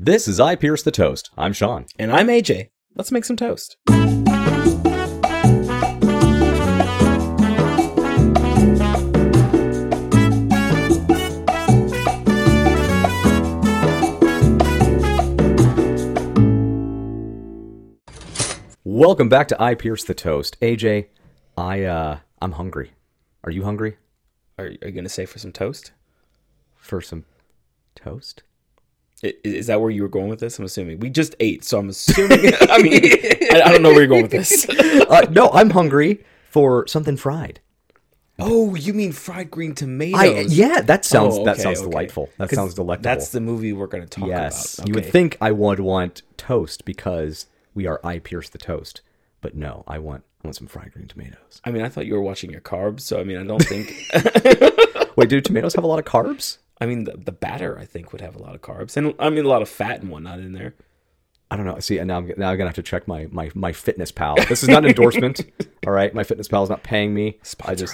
This is I Pierce the Toast. I'm Sean. And I'm AJ. Let's make some toast. Welcome back to I Pierce the Toast. AJ, I'm hungry. Are you hungry? Are you going to say for some toast? For some toast? Is that where you were going with this? I'm assuming. We just ate, so I'm assuming. I mean, I don't know where you're going with this. No, I'm hungry for something fried. Oh, you mean fried green tomatoes? That sounds delightful. That sounds delectable. That's the movie we're going to talk about. Okay. You would think I would want toast because... we are I Pierce the Toast, but no, I want some fried green tomatoes. I mean, I thought you were watching your carbs, so I mean, I don't think... Wait, do tomatoes have a lot of carbs? I mean, the batter, I think, would have a lot of carbs. And I mean, a lot of fat and whatnot in there. I don't know. See, and now I'm going to have to check my Fitness Pal. This is not an endorsement, all right? My Fitness Pal is not paying me. You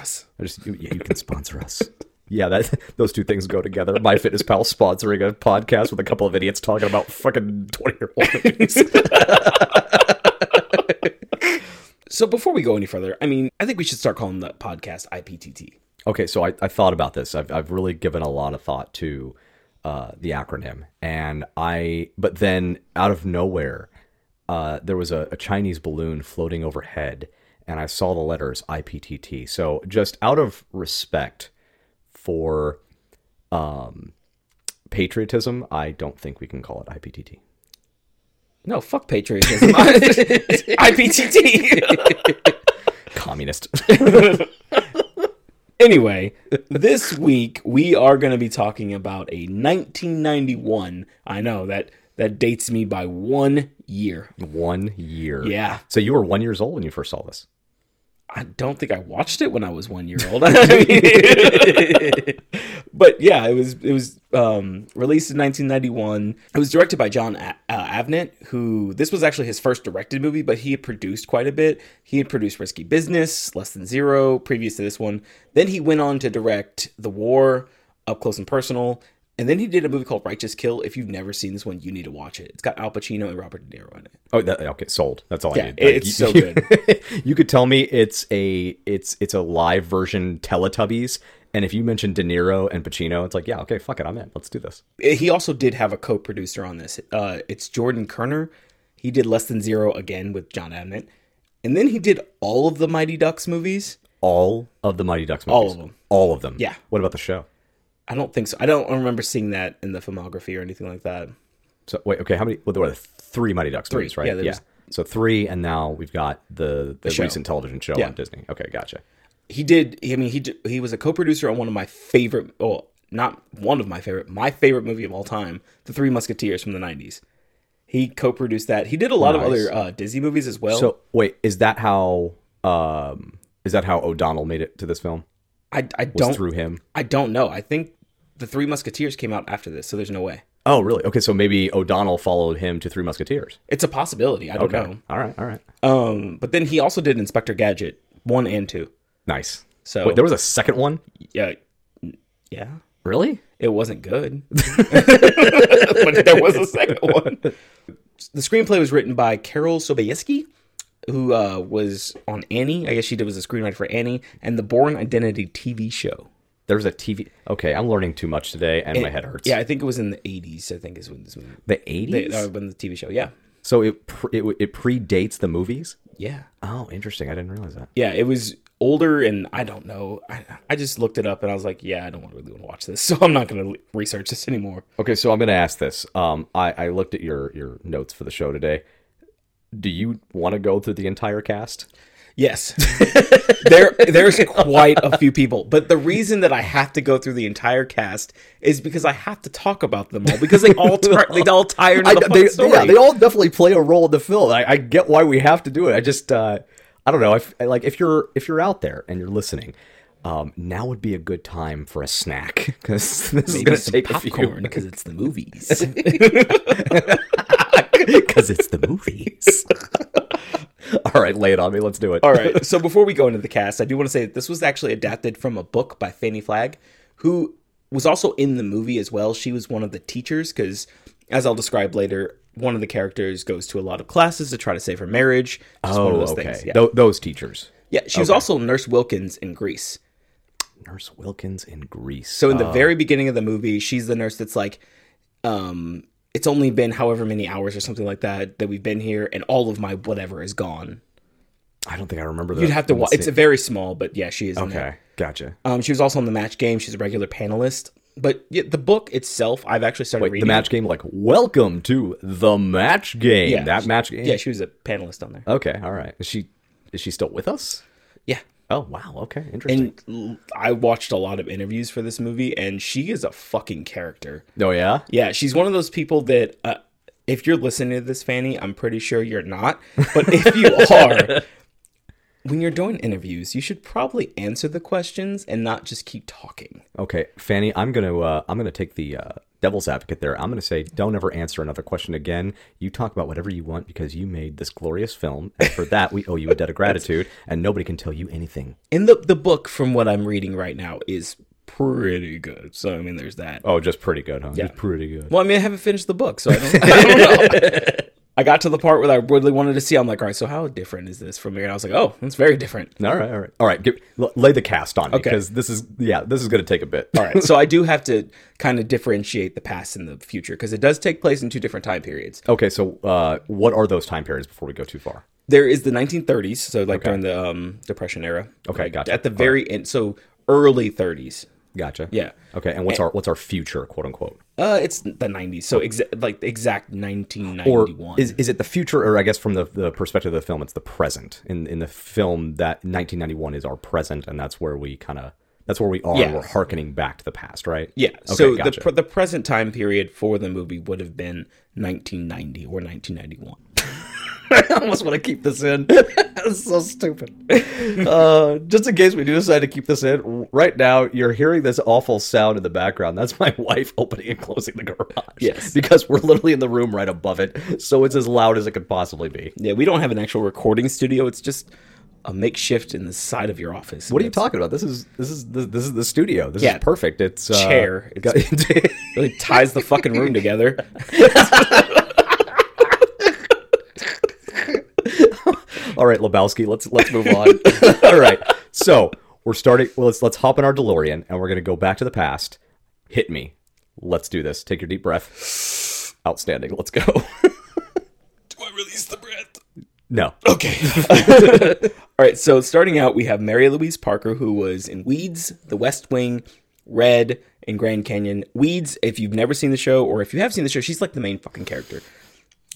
can sponsor us. Yeah, those two things go together. MyFitnessPal sponsoring a podcast with a couple of idiots talking about fucking 20-year-olds. So before we go any further, I mean, I think we should start calling the podcast IPTT. Okay, so I thought about this. I've really given a lot of thought to the acronym, but then out of nowhere, there was a Chinese balloon floating overhead, and I saw the letters IPTT. So just out of respect for patriotism, I don't think we can call it IPTT. No, fuck patriotism. IPTT. Communist. Anyway, this week we are going to be talking about a 1991. I know that dates me by 1 year. 1 year. Yeah. So you were 1 year old when you first saw this. I don't think I watched it when I was 1 year old. But yeah, it was released in 1991. It was directed by John Avnet, who this was actually his first directed movie, but he had produced quite a bit. He had produced Risky Business, Less Than Zero, previous to this one. Then he went on to direct The War, Up Close and Personal. And then he did a movie called Righteous Kill. If you've never seen this one, you need to watch it. It's got Al Pacino and Robert De Niro in it. Oh, okay, sold. That's all I need. Like, it's so good. You could tell me it's a live version Teletubbies. And if you mention De Niro and Pacino, it's like, yeah, okay, fuck it, I'm in. Let's do this. He also did have a co-producer on this. It's Jordan Kerner. He did Less Than Zero again with John Avnet. And then he did all of the Mighty Ducks movies. All of the Mighty Ducks movies? All of them. All of them? Yeah. What about the show? I don't think so. I don't remember seeing that in the filmography or anything like that. So wait, okay, how many? Well, there were three Mighty Ducks movies, right? Yeah, yeah. So three, and now we've got the recent television show on Disney. Okay, gotcha. He did. I mean, he was a co-producer on one of my favorite. Oh, not one of my favorite movie of all time, The Three Musketeers from the '90s. He co-produced that. He did a lot of other Disney movies as well. So wait, is that how O'Donnell made it to this film? Through him. I don't know. I think The Three Musketeers came out after this, so there's no way. Oh, really? Okay, so maybe O'Donnell followed him to Three Musketeers. It's a possibility. I don't know. All right. But then he also did Inspector Gadget 1 and 2. Nice. So wait, there was a second one? Yeah. Really? It wasn't good. But there was a second one. The screenplay was written by Carol Sobieski, who was on Annie. I guess she was a screenwriter for Annie and the Bourne Identity TV show. There's a TV... Okay, I'm learning too much today, and my head hurts. Yeah, I think it was in the 80s, is when this movie... The 80s? When the TV show, yeah. So it predates the movies? Yeah. Oh, interesting. I didn't realize that. Yeah, it was older, and I don't know. I just looked it up, and I was like, yeah, I don't really want to watch this, so I'm not going to research this anymore. Okay, so I'm going to ask this. I looked at your notes for the show today. Do you want to go through the entire cast? Yes. There's quite a few people. But the reason that I have to go through the entire cast is because I have to talk about them all. Because they all tie into the story. Yeah, they all definitely play a role in the film. I get why we have to do it. I just, I don't know. If you're out there and you're listening, now would be a good time for a snack. Because this is going to take popcorn because it's the movies. Because it's the movies. All right, lay it on me. Let's do it. All right. So before we go into the cast, I do want to say that this was actually adapted from a book by Fanny Flagg, who was also in the movie as well. She was one of the teachers because as I'll describe later, one of the characters goes to a lot of classes to try to save her marriage. Just one of those things. Yeah. Those teachers. Yeah, she was also Nurse Wilkins in Grease. Nurse Wilkins in Grease. So in the very beginning of the movie, she's the nurse that's like, it's only been however many hours or something like that we've been here, and all of my whatever is gone. I don't think I remember that. You'd have to watch. It's very small, but yeah, she is in there. Okay, gotcha. She was also on The Match Game. She's a regular panelist. But yeah, the book itself, I've actually started reading. The Match Game, like, welcome to The Match Game. Yeah, Match Game? Yeah, she was a panelist on there. Okay, all right. Is she still with us? Yeah. Oh, wow. Okay, interesting. And I watched a lot of interviews for this movie, and she is a fucking character. Oh, yeah? Yeah, she's one of those people that, if you're listening to this, Fanny, I'm pretty sure you're not. But if you are... When you're doing interviews, you should probably answer the questions and not just keep talking. Okay, Fanny, I'm gonna take the devil's advocate there. I'm gonna say, don't ever answer another question again. You talk about whatever you want because you made this glorious film, and for that we owe you a debt of gratitude. And nobody can tell you anything. And the book, from what I'm reading right now, is pretty good. So I mean, there's that. Oh, just pretty good, huh? Yeah, just pretty good. Well, I mean, I haven't finished the book, so I don't know. I got to the part where I really wanted to see. I'm like, all right, so how different is this from here? And I was like, oh, it's very different. All right. Lay the cast on me, because this is going to take a bit. All right, so I do have to kind of differentiate the past and the future, because it does take place in two different time periods. Okay, so what are those time periods before we go too far? There is the 1930s, so during the Depression era. Okay, gotcha. At the very end, so early 30s. Gotcha. Yeah. Okay. And what's our future, quote unquote? It's the '90s. So exact 1991. Or is it the future, or I guess from the perspective of the film, it's the present. In the film, that 1991 is our present, and that's where we are. Yeah. We're hearkening back to the past, right? Yeah. Okay, so gotcha. the present time period for the movie would have been 1990 or 1991. I almost want to keep this in. That's so stupid. Just in case we do decide to keep this in, right now you're hearing this awful sound in the background. That's my wife opening and closing the garage. Yes. Because we're literally in the room right above it, so it's as loud as it could possibly be. Yeah, we don't have an actual recording studio. It's just a makeshift in the side of your office. What are you talking about? This is the studio. This is perfect. It's a chair. It really ties the fucking room together. All right, Lebowski, let's move on. All right, so we're starting. Well, let's hop in our DeLorean, and we're going to go back to the past. Hit me. Let's do this. Take your deep breath. Outstanding. Let's go. Do I release the breath? No. Okay. All right, so starting out, we have Mary Louise Parker, who was in Weeds, The West Wing, Red, and Grand Canyon. Weeds, if you've never seen the show, or if you have seen the show, she's like the main fucking character.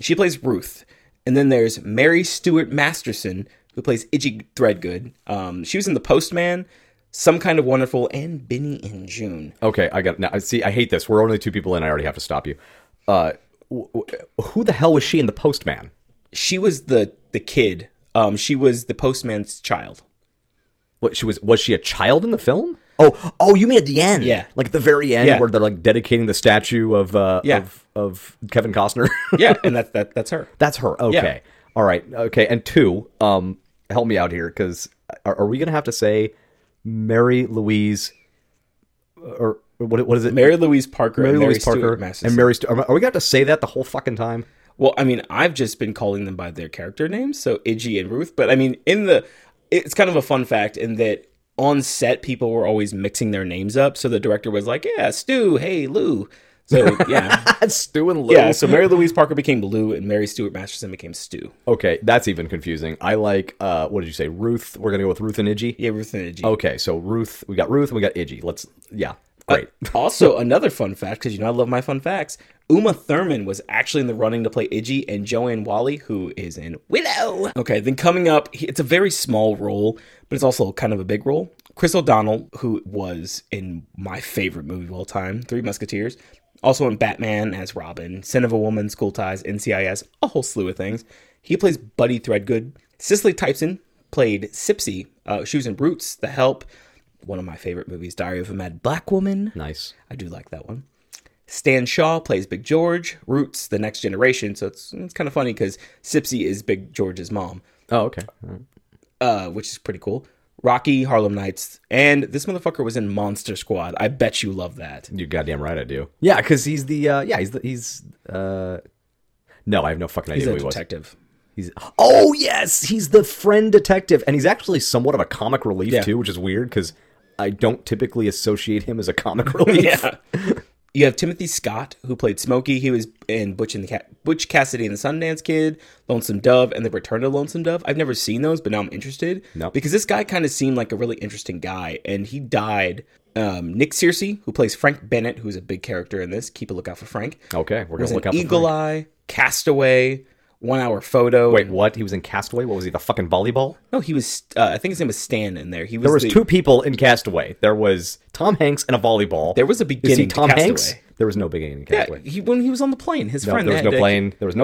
She plays Ruth. And then there's Mary Stuart Masterson, who plays Idgie Threadgood. She was in The Postman, Some Kind of Wonderful, and Benny and June. Okay, I got it. Now, see, I hate this. We're only two people in. I already have to stop you. Who the hell was she in The Postman? She was the kid. She was the postman's child. What, was she a child in the film? Oh, you mean at the end? Yeah, like at the very end, where they're like dedicating the statue of Kevin Costner. Yeah, and that's her. That's her. Okay, yeah. All right. Okay, and two, help me out here, because are we gonna have to say Mary Louise, or what is it? Mary Louise Parker. Mary Louise Parker and Mary Stuart. Are we gonna have to say that the whole fucking time? Well, I mean, I've just been calling them by their character names, so Idgie and Ruth. But I mean, it's kind of a fun fact in that. On set, people were always mixing their names up, so the director was like, "Yeah, Stu, hey Lou." So yeah, Stu and Lou. Yeah, so Mary Louise Parker became Lou, and Mary Stuart Masterson became Stu. Okay, that's even confusing. I like what did you say, Ruth? We're gonna go with Ruth and Idgie. Yeah, Ruth and Idgie. Okay, so Ruth, we got Ruth, and we got Idgie. Great. Also, another fun fact, because you know I love my fun facts. Uma Thurman was actually in the running to play Idgie, and Joanne Wally, who is in Willow. Okay, then coming up, it's a very small role, but it's also kind of a big role. Chris O'Donnell, who was in my favorite movie of all time, Three Musketeers, also in Batman as Robin, Sin of a Woman, School Ties, NCIS, a whole slew of things. He plays Buddy Threadgood. Cicely Tyson played Sipsy. She was in Roots, The Help, one of my favorite movies, Diary of a Mad Black Woman. Nice. I do like that one. Stan Shaw plays Big George, Roots, The Next Generation. So it's kind of funny because Sipsy is Big George's mom. Oh, okay. Which is pretty cool. Rocky, Harlem Nights, and this motherfucker was in Monster Squad. I bet you love that. You're goddamn right I do. Yeah, because he's the, no, I have no fucking idea who he was. He's a detective. Oh, yes, he's the friend detective, and he's actually somewhat of a comic relief, yeah, too, which is weird, because I don't typically associate him as a comic relief. Yeah. You have Timothy Scott, who played Smokey. He was in Butch Cassidy and the Sundance Kid, Lonesome Dove, and The Return to Lonesome Dove. I've never seen those, but now I'm interested. Nope. Because this guy kind of seemed like a really interesting guy, and he died. Nick Searcy, who plays Frank Bennett, who's a big character in this. Keep a lookout for Frank. Okay, we're going to look out for Frank. Eagle Eye, Castaway, 1 Hour Photo. Wait, what? He was in Castaway? What was he, the fucking volleyball? No, he was, I think his name was Stan in there. There was two people in Castaway. There was Tom Hanks and a volleyball. There was a beginning to Castaway. Hanks? There was no beginning to Castaway. Yeah, when he was on the plane, his friend. There was no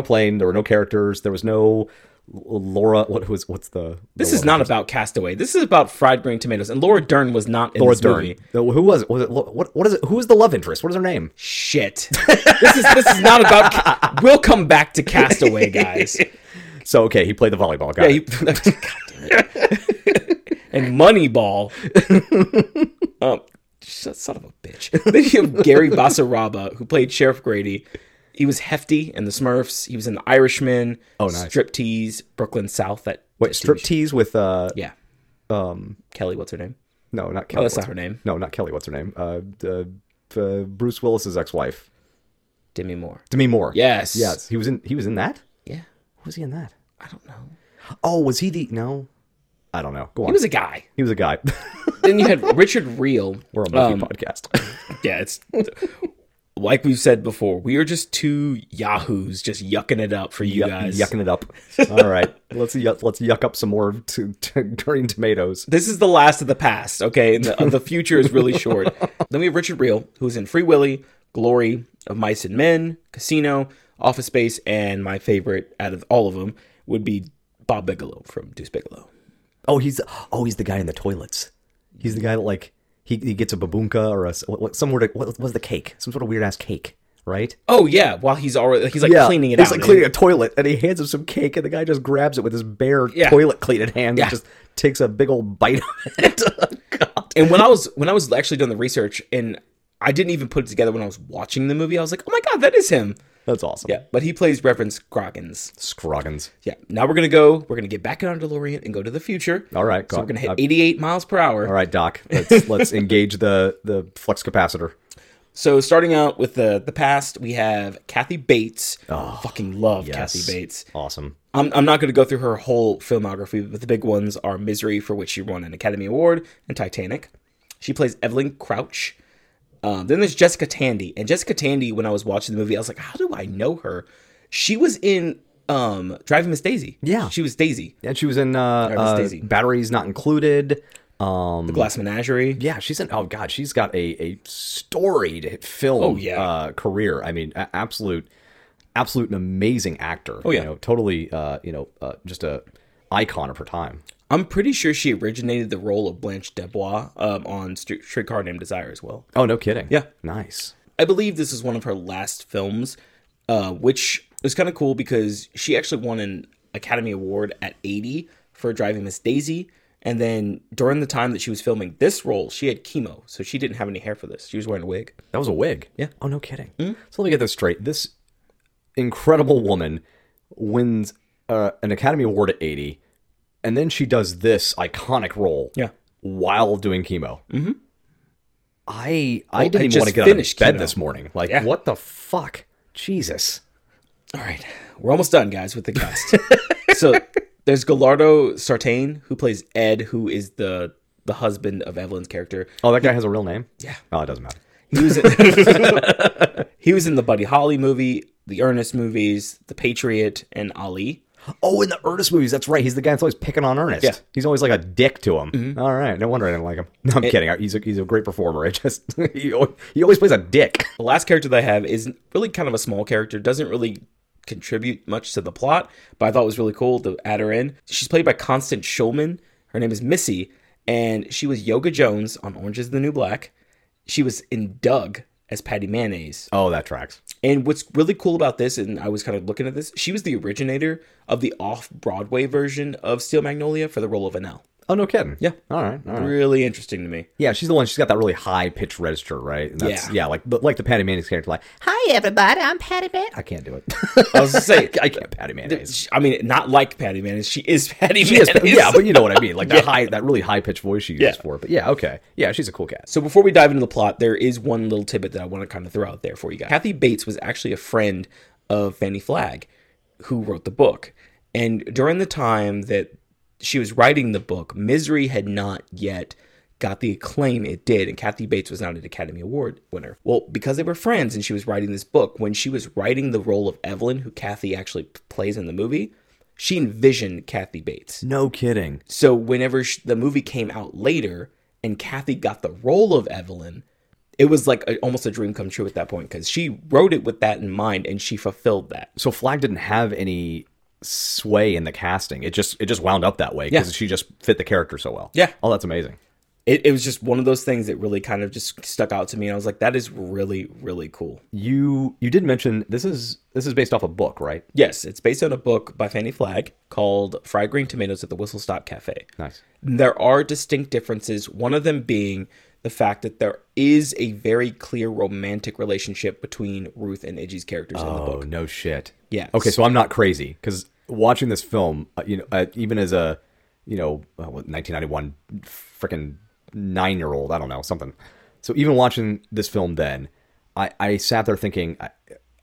plane. There were no characters. There was no Laura. What's the... This is not about Castaway. This is about fried green tomatoes. And Laura Dern was not in this movie. Who was it? What is it? Who is the love interest? What is her name? Shit. This is not about... We'll come back to Castaway, guys. So, okay, he played the volleyball guy. Yeah, God damn it. And Moneyball. Son of a bitch. Then you have Gary Basaraba, who played Sheriff Grady. He was Hefty in The Smurfs. He was in The Irishman. Oh, nice. Striptease, Brooklyn South. Wait, Striptease with... yeah. Kelly, what's her name? No, not Kelly. Oh, that's not her name. No, not Kelly, what's her name? Bruce Willis's ex-wife. Demi Moore. Demi Moore. Yes. Yes. He was in that? Yeah. Who was he in that? I don't know. Oh, was he the... No. I don't know. Go on. He was a guy. Then you had Richard Riehle. We're a movie podcast. Yeah, it's... Like we've said before, we are just two yahoos just yucking it up for you guys. Yucking it up. All right. Let's yuck up some more green tomatoes. This is the last of the past, okay? And the future is really short. Then we have Richard Riehle, who's in Free Willy, Glory, Of Mice and Men, Casino, Office Space, and my favorite out of all of them would be Bob Bigelow from Deuce Bigelow. Oh, he's the guy in the toilets. He's the guy that, like... He gets a babunka or what was the cake? Some sort of weird-ass cake, right? Oh, yeah. While he's cleaning it out. He's like cleaning a toilet, and he hands him some cake, and the guy just grabs it with his bare toilet cleaning hand and just takes a big old bite of it. God. And when I was actually doing the research, and I didn't even put it together when I was watching the movie, I was like, oh my God, that is him. That's awesome. Yeah, but he plays Reverend Scroggins. Scroggins. Yeah. Now we're going to get back in our DeLorean and go to the future. All right. We're going to hit 88 miles per hour. All right, Doc. Let's engage the flux capacitor. So starting out with the past, we have Kathy Bates. Oh, fucking love Kathy Bates. Awesome. I'm not going to go through her whole filmography, but the big ones are Misery, for which she won an Academy Award, and Titanic. She plays Evelyn Crouch. Then there's Jessica Tandy. And Jessica Tandy, when I was watching the movie, I was like, how do I know her? She was in Driving Miss Daisy. Yeah. She was Daisy. And she was in Batteries Not Included. The Glass Menagerie. Yeah, she's in... Oh, God. She's got a storied film career. I mean, absolute an amazing actor. Oh, yeah. You know, totally, just an icon of her time. I'm pretty sure she originated the role of Blanche Dubois on Streetcar Named Desire as well. Oh, no kidding. Yeah. Nice. I believe this is one of her last films, which is kind of cool because she actually won an Academy Award at 80 for Driving Miss Daisy. And then during the time that she was filming this role, she had chemo. So she didn't have any hair for this. She was wearing a wig. That was a wig? Yeah. Oh, no kidding. Mm-hmm. So let me get this straight. This incredible woman wins an Academy Award at 80. And then she does this iconic role while doing chemo. Mm-hmm. I didn't even want to get out of bed this morning. Like, what the fuck? Jesus. All right. We're almost done, guys, with the cast. So there's Gallardo Sartain, who plays Ed, who is the husband of Evelyn's character. Oh, that guy has a real name? Yeah. Oh, it doesn't matter. He was in the Buddy Holly movie, the Ernest movies, The Patriot, and Ali. Oh, in the Ernest movies, that's right. He's the guy that's always picking on Ernest. Yeah. He's always like a dick to him. Mm-hmm. All right, no wonder I didn't like him. No, I'm kidding. He's a great performer. He always plays a dick. The last character that I have is really kind of a small character. Doesn't really contribute much to the plot, but I thought it was really cool to add her in. She's played by Constance Shulman. Her name is Missy, and she was Yoga Jones on Orange Is the New Black. She was in Doug as Patty Mayonnaise. Oh, that tracks. And what's really cool about this, and I was kind of looking at this, she was the originator of the off-Broadway version of Steel Magnolia for the role of Annelle. Oh, no kidding. Yeah. All right. Really interesting to me. Yeah, she's the one. She's got that really high-pitched register, right? And that's, yeah. Yeah, like the Patty Mayonnaise character. Like, hi, everybody. I'm Patty Mayonnaise. I can't do it. I was going to say. I can't Patty Mayonnaise. I mean, not like Patty Mayonnaise. She is Patty Mayonnaise. Yeah, but you know what I mean. Like that really high-pitched voice she uses for it. But yeah, okay. Yeah, she's a cool cat. So before we dive into the plot, there is one little tidbit that I want to kind of throw out there for you guys. Kathy Bates was actually a friend of Fanny Flagg, who wrote the book. And during the time that she was writing the book, Misery had not yet got the acclaim it did, and Kathy Bates was not an Academy Award winner. Well, because they were friends and she was writing this book, when she was writing the role of Evelyn, who Kathy actually plays in the movie, she envisioned Kathy Bates. No kidding. So whenever the movie came out later and Kathy got the role of Evelyn, it was like almost a dream come true at that point, because she wrote it with that in mind and she fulfilled that. So Flagg didn't have any sway in the casting. It just wound up that way because she just fit the character so well. Yeah. Oh, that's amazing. It was just one of those things that really kind of just stuck out to me, and I was like, that is really, really cool. You did mention this is based off a book, right? Yes, it's based on a book by Fanny Flagg called Fried Green Tomatoes at the Whistle Stop Cafe. Nice. There are distinct differences, one of them being the fact that there is a very clear romantic relationship between Ruth and Idgie's characters in the book. Oh, no shit. Yeah. Okay, so I'm not crazy, because watching this film, even as a, 1991 freaking 9-year-old, I don't know, something. So even watching this film then, I sat there thinking,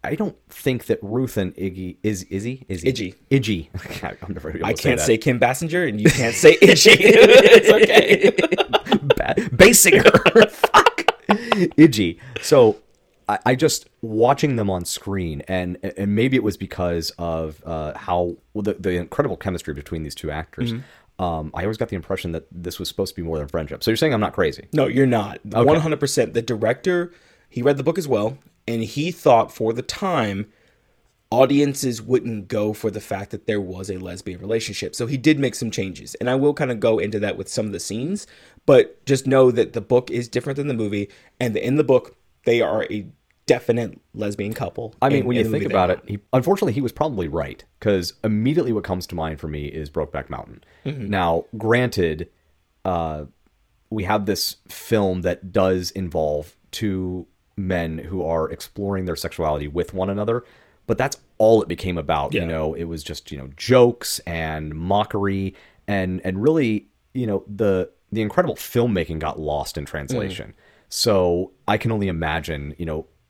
I don't think that Ruth and Idgie. I'm never able to say that. I can't say Kim Basinger, and you can't say Idgie. It's okay. Basinger. Fuck. Idgie. So I just watching them on screen, and maybe it was because of how the incredible chemistry between these two actors. Mm-hmm. I always got the impression that this was supposed to be more than friendship. So you're saying I'm not crazy? No, you're not. Okay. 100%. The director, he read the book as well, and he thought for the time audiences wouldn't go for the fact that there was a lesbian relationship. So he did make some changes, and I will kind of go into that with some of the scenes, but just know that the book is different than the movie, and in the book, they are a definite lesbian couple. I mean, when you think about it, unfortunately, he was probably right, because immediately what comes to mind for me is Brokeback Mountain. Mm-hmm. Now, granted, we have this film that does involve two men who are exploring their sexuality with one another, but that's all it became about. Yeah. You know, it was just, jokes and mockery, and really, the incredible filmmaking got lost in translation. Mm. So I can only imagine,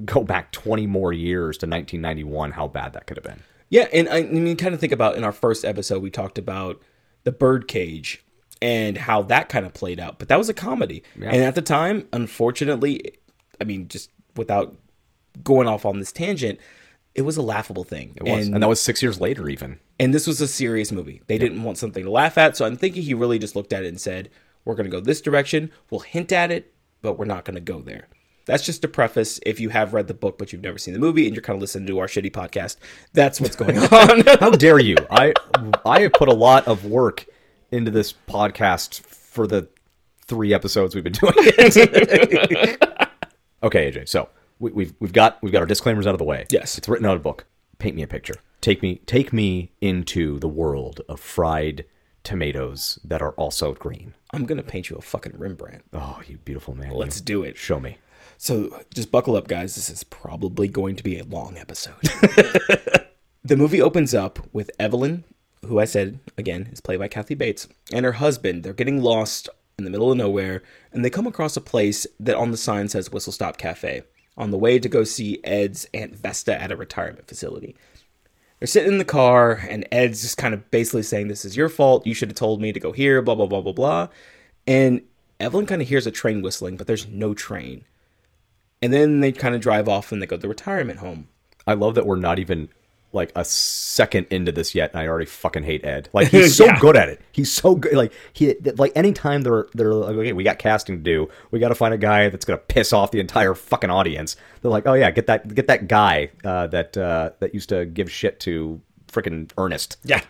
go back 20 more years to 1991, how bad that could have been. Yeah, and I mean, kind of think about in our first episode, we talked about The Birdcage and how that kind of played out, but that was a comedy. Yeah. And at the time, unfortunately, I mean, just without going off on this tangent, it was a laughable thing. It was, and that was 6 years later even. And this was a serious movie. They didn't want something to laugh at, so I'm thinking he really just looked at it and said, we're going to go this direction, we'll hint at it, but we're not going to go there. That's just a preface. If you have read the book, but you've never seen the movie, and you're kind of listening to our shitty podcast, that's what's going on. How dare you? I have put a lot of work into this podcast for the 3 episodes we've been doing it. Okay, AJ. So we've got our disclaimers out of the way. Yes, it's written out of a book. Paint me a picture. Take me into the world of fried tomatoes that are also green. I'm gonna paint you a fucking Rembrandt. Oh, you beautiful man! Let's do it. Show me. So just buckle up, guys. This is probably going to be a long episode. The movie opens up with Evelyn, who I said, again, is played by Kathy Bates, and her husband. They're getting lost in the middle of nowhere, and they come across a place that on the sign says Whistle Stop Cafe, on the way to go see Ed's Aunt Vesta at a retirement facility. They're sitting in the car, and Ed's just kind of basically saying, this is your fault, you should have told me to go here, blah, blah, blah, blah, blah. And Evelyn kind of hears a train whistling, but there's no train. And then they kind of drive off, and they go to the retirement home. I love that we're not even, like, a second into this yet, and I already fucking hate Ed. Like, he's so good at it. He's so good. Like, anytime they're like, okay, we got casting to do, we got to find a guy that's going to piss off the entire fucking audience. They're like, oh, yeah, get that guy that used to give shit to freaking Ernest. Yeah.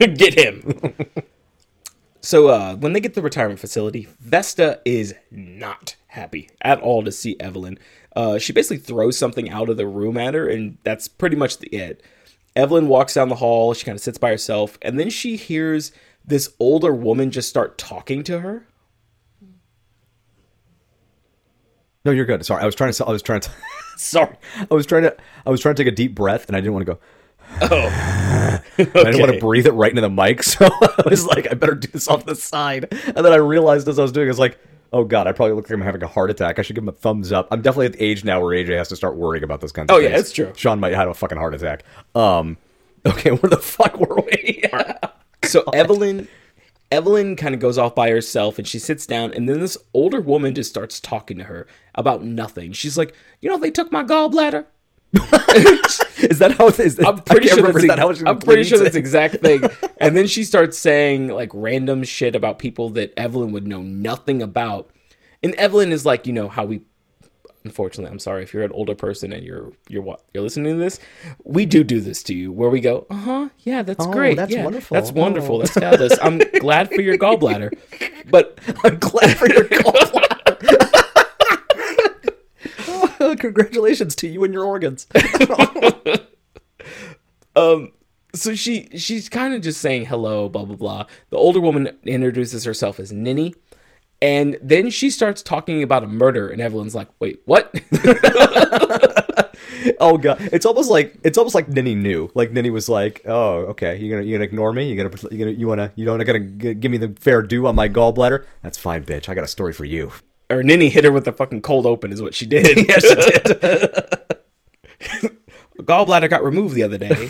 Get him. So when they get to the retirement facility, Vesta is not happy at all to see Evelyn. She basically throws something out of the room at her, and that's pretty much the end. Evelyn walks down the hall, she kind of sits by herself, and then she hears this older woman just start talking to her? No, you're good. Sorry, I was trying to. Sorry, I was trying to take a deep breath, and I didn't want to go. Oh, okay. I didn't want to breathe it right into the mic, so I was like, I better do this off the side. And then I realized as I was doing, I was like, oh God, I probably look like I'm having a heart attack. I should give him a thumbs up. I'm definitely at the age now where AJ has to start worrying about those kinds of things. Oh yeah, it's true. Sean might have a fucking heart attack. Okay, where the fuck were we? So Evelyn kind of goes off by herself, and she sits down, and then this older woman just starts talking to her about nothing. She's like, you know, they took my gallbladder. Is that how it is? I'm pretty sure that's the exact thing. And then she starts saying like random shit about people that Evelyn would know nothing about. And Evelyn is like, you know, how we, unfortunately, I'm sorry if you're an older person and you're listening to this, we do this to you where we go, yeah, that's great. That's wonderful. That's wonderful. That's fabulous. I'm glad for your gallbladder. But I'm glad for your gallbladder. Congratulations to you and your organs. So she's kind of just saying hello, blah blah blah. The older woman introduces herself as Ninny, and then she starts talking about a murder, and Evelyn's like, wait, what? Oh God, it's almost like Ninny knew. Like Ninny was like, oh okay, you're gonna ignore me, you don't give me the fair due on my gallbladder. That's fine, bitch, I got a story for you. Or Ninny hit her with a fucking cold open is what she did. Yes, she did. Gallbladder got removed the other day.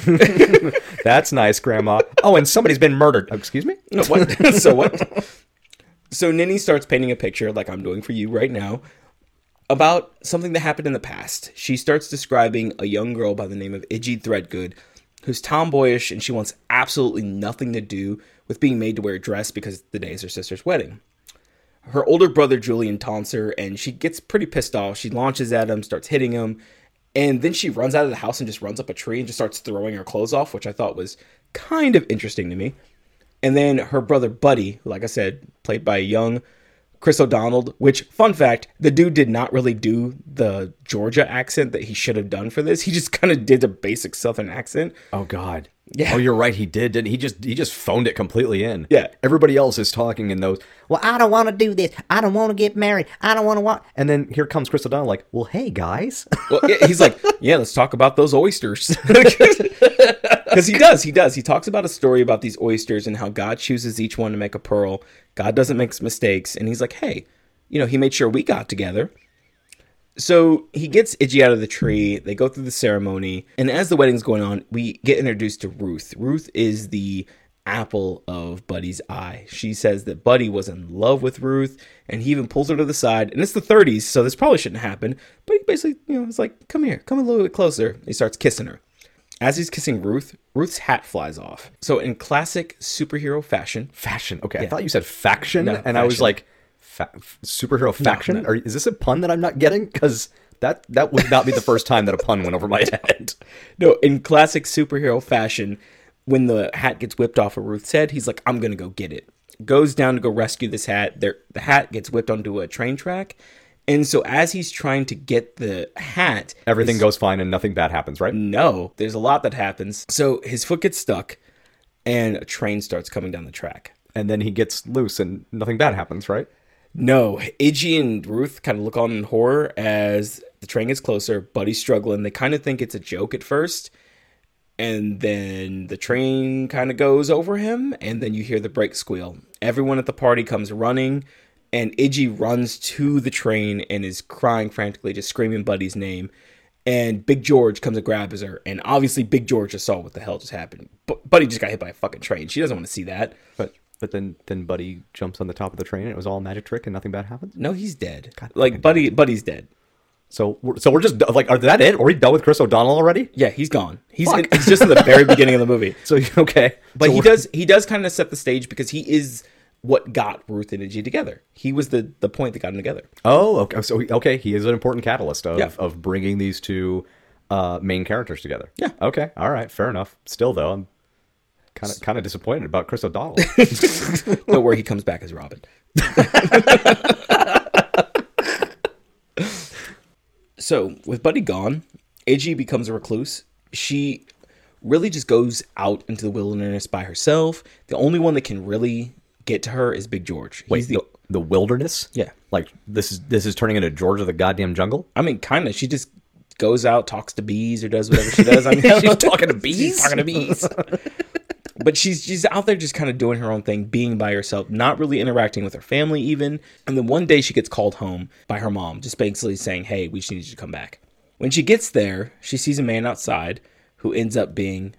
That's nice, Grandma. Oh, and somebody's been murdered. Oh, excuse me? No, what? So what? So Ninny starts painting a picture, like I'm doing for you right now, about something that happened in the past. She starts describing a young girl by the name of Idgie Threadgood, who's tomboyish, and she wants absolutely nothing to do with being made to wear a dress because the day is her sister's wedding. Her older brother, Julian, taunts her, and she gets pretty pissed off. She launches at him, starts hitting him, and then she runs out of the house and just runs up a tree and just starts throwing her clothes off, which I thought was kind of interesting to me. And then her brother, Buddy, like I said, played by young Chris O'Donnell, which, fun fact, the dude did not really do the Georgia accent that he should have done for this. He just kind of did a basic Southern accent. Oh, God. Yeah. Oh, you're right. He did, didn't he? He just phoned it completely in. Yeah. Everybody else is talking in those. Well, I don't want to do this. I don't want to get married. I don't want to walk. And then here comes Chris O'Donnell, like, well, hey guys. Well, yeah, he's like, yeah, let's talk about those oysters. Because he does. He talks about a story about these oysters and how God chooses each one to make a pearl. God doesn't make mistakes. And he's like, hey, you know, he made sure we got together. So he gets Idgie out of the tree, they go through the ceremony, and as the wedding's going on, we get introduced to Ruth. Ruth is the apple of Buddy's eye. She says that Buddy was in love with Ruth, and he even pulls her to the side, and it's the 30s, so this probably shouldn't happen, but he basically, you know, is like, come here, come a little bit closer. He starts kissing her. As he's kissing Ruth, Ruth's hat flies off. So in classic superhero fashion. Fashion, okay, yeah. I thought you said faction, no, and fashion. I was like... superhero faction? No. Or is this a pun that I'm not getting? Because that would not be the first time that a pun went over my head. No, in classic superhero fashion, when the hat gets whipped off of Ruth's head, he's like, I'm going to go get it. Goes down to go rescue this hat. The hat gets whipped onto a train track. And so as he's trying to get the hat... Everything goes fine and nothing bad happens, right? No, there's a lot that happens. So his foot gets stuck and a train starts coming down the track. And then he gets loose and nothing bad happens, right? No, Idgie and Ruth kind of look on in horror as the train gets closer. Buddy's struggling. They kind of think it's a joke at first. And then the train kind of goes over him. And then you hear the brake squeal. Everyone at the party comes running. And Idgie runs to the train and is crying frantically, just screaming Buddy's name. And Big George comes and grabs her. And obviously Big George just saw what the hell just happened. Buddy just got hit by a fucking train. She doesn't want to see that. But then Buddy jumps on the top of the train, and it was all a magic trick, and nothing bad happens? No, he's dead. God, like, Buddy's dead. So we're just, like, are that it? Are we done with Chris O'Donnell already? Yeah, he's gone. He's just in the very beginning of the movie. So, okay. But so he does kind of set the stage, because he is what got Ruth and Idgie together. He was the point that got them together. Oh, okay. So, he is an important catalyst of bringing these two main characters together. Yeah. Okay. All right. Fair enough. Still, though, I'm kind of disappointed about Chris O'Donnell. Don't worry, he comes back as Robin. So, with Buddy gone, Idgie becomes a recluse. She really just goes out into the wilderness by herself. The only one that can really get to her is Big George. He's the wilderness? Yeah. Like, this is turning into George of the goddamn jungle? I mean, kind of. She just goes out, talks to bees, or does whatever she does. I mean, she's talking to bees? She's talking to bees. But she's out there just kind of doing her own thing, being by herself, not really interacting with her family even. And then one day she gets called home by her mom, just basically saying, hey, we just need you to come back. When she gets there, she sees a man outside who ends up being,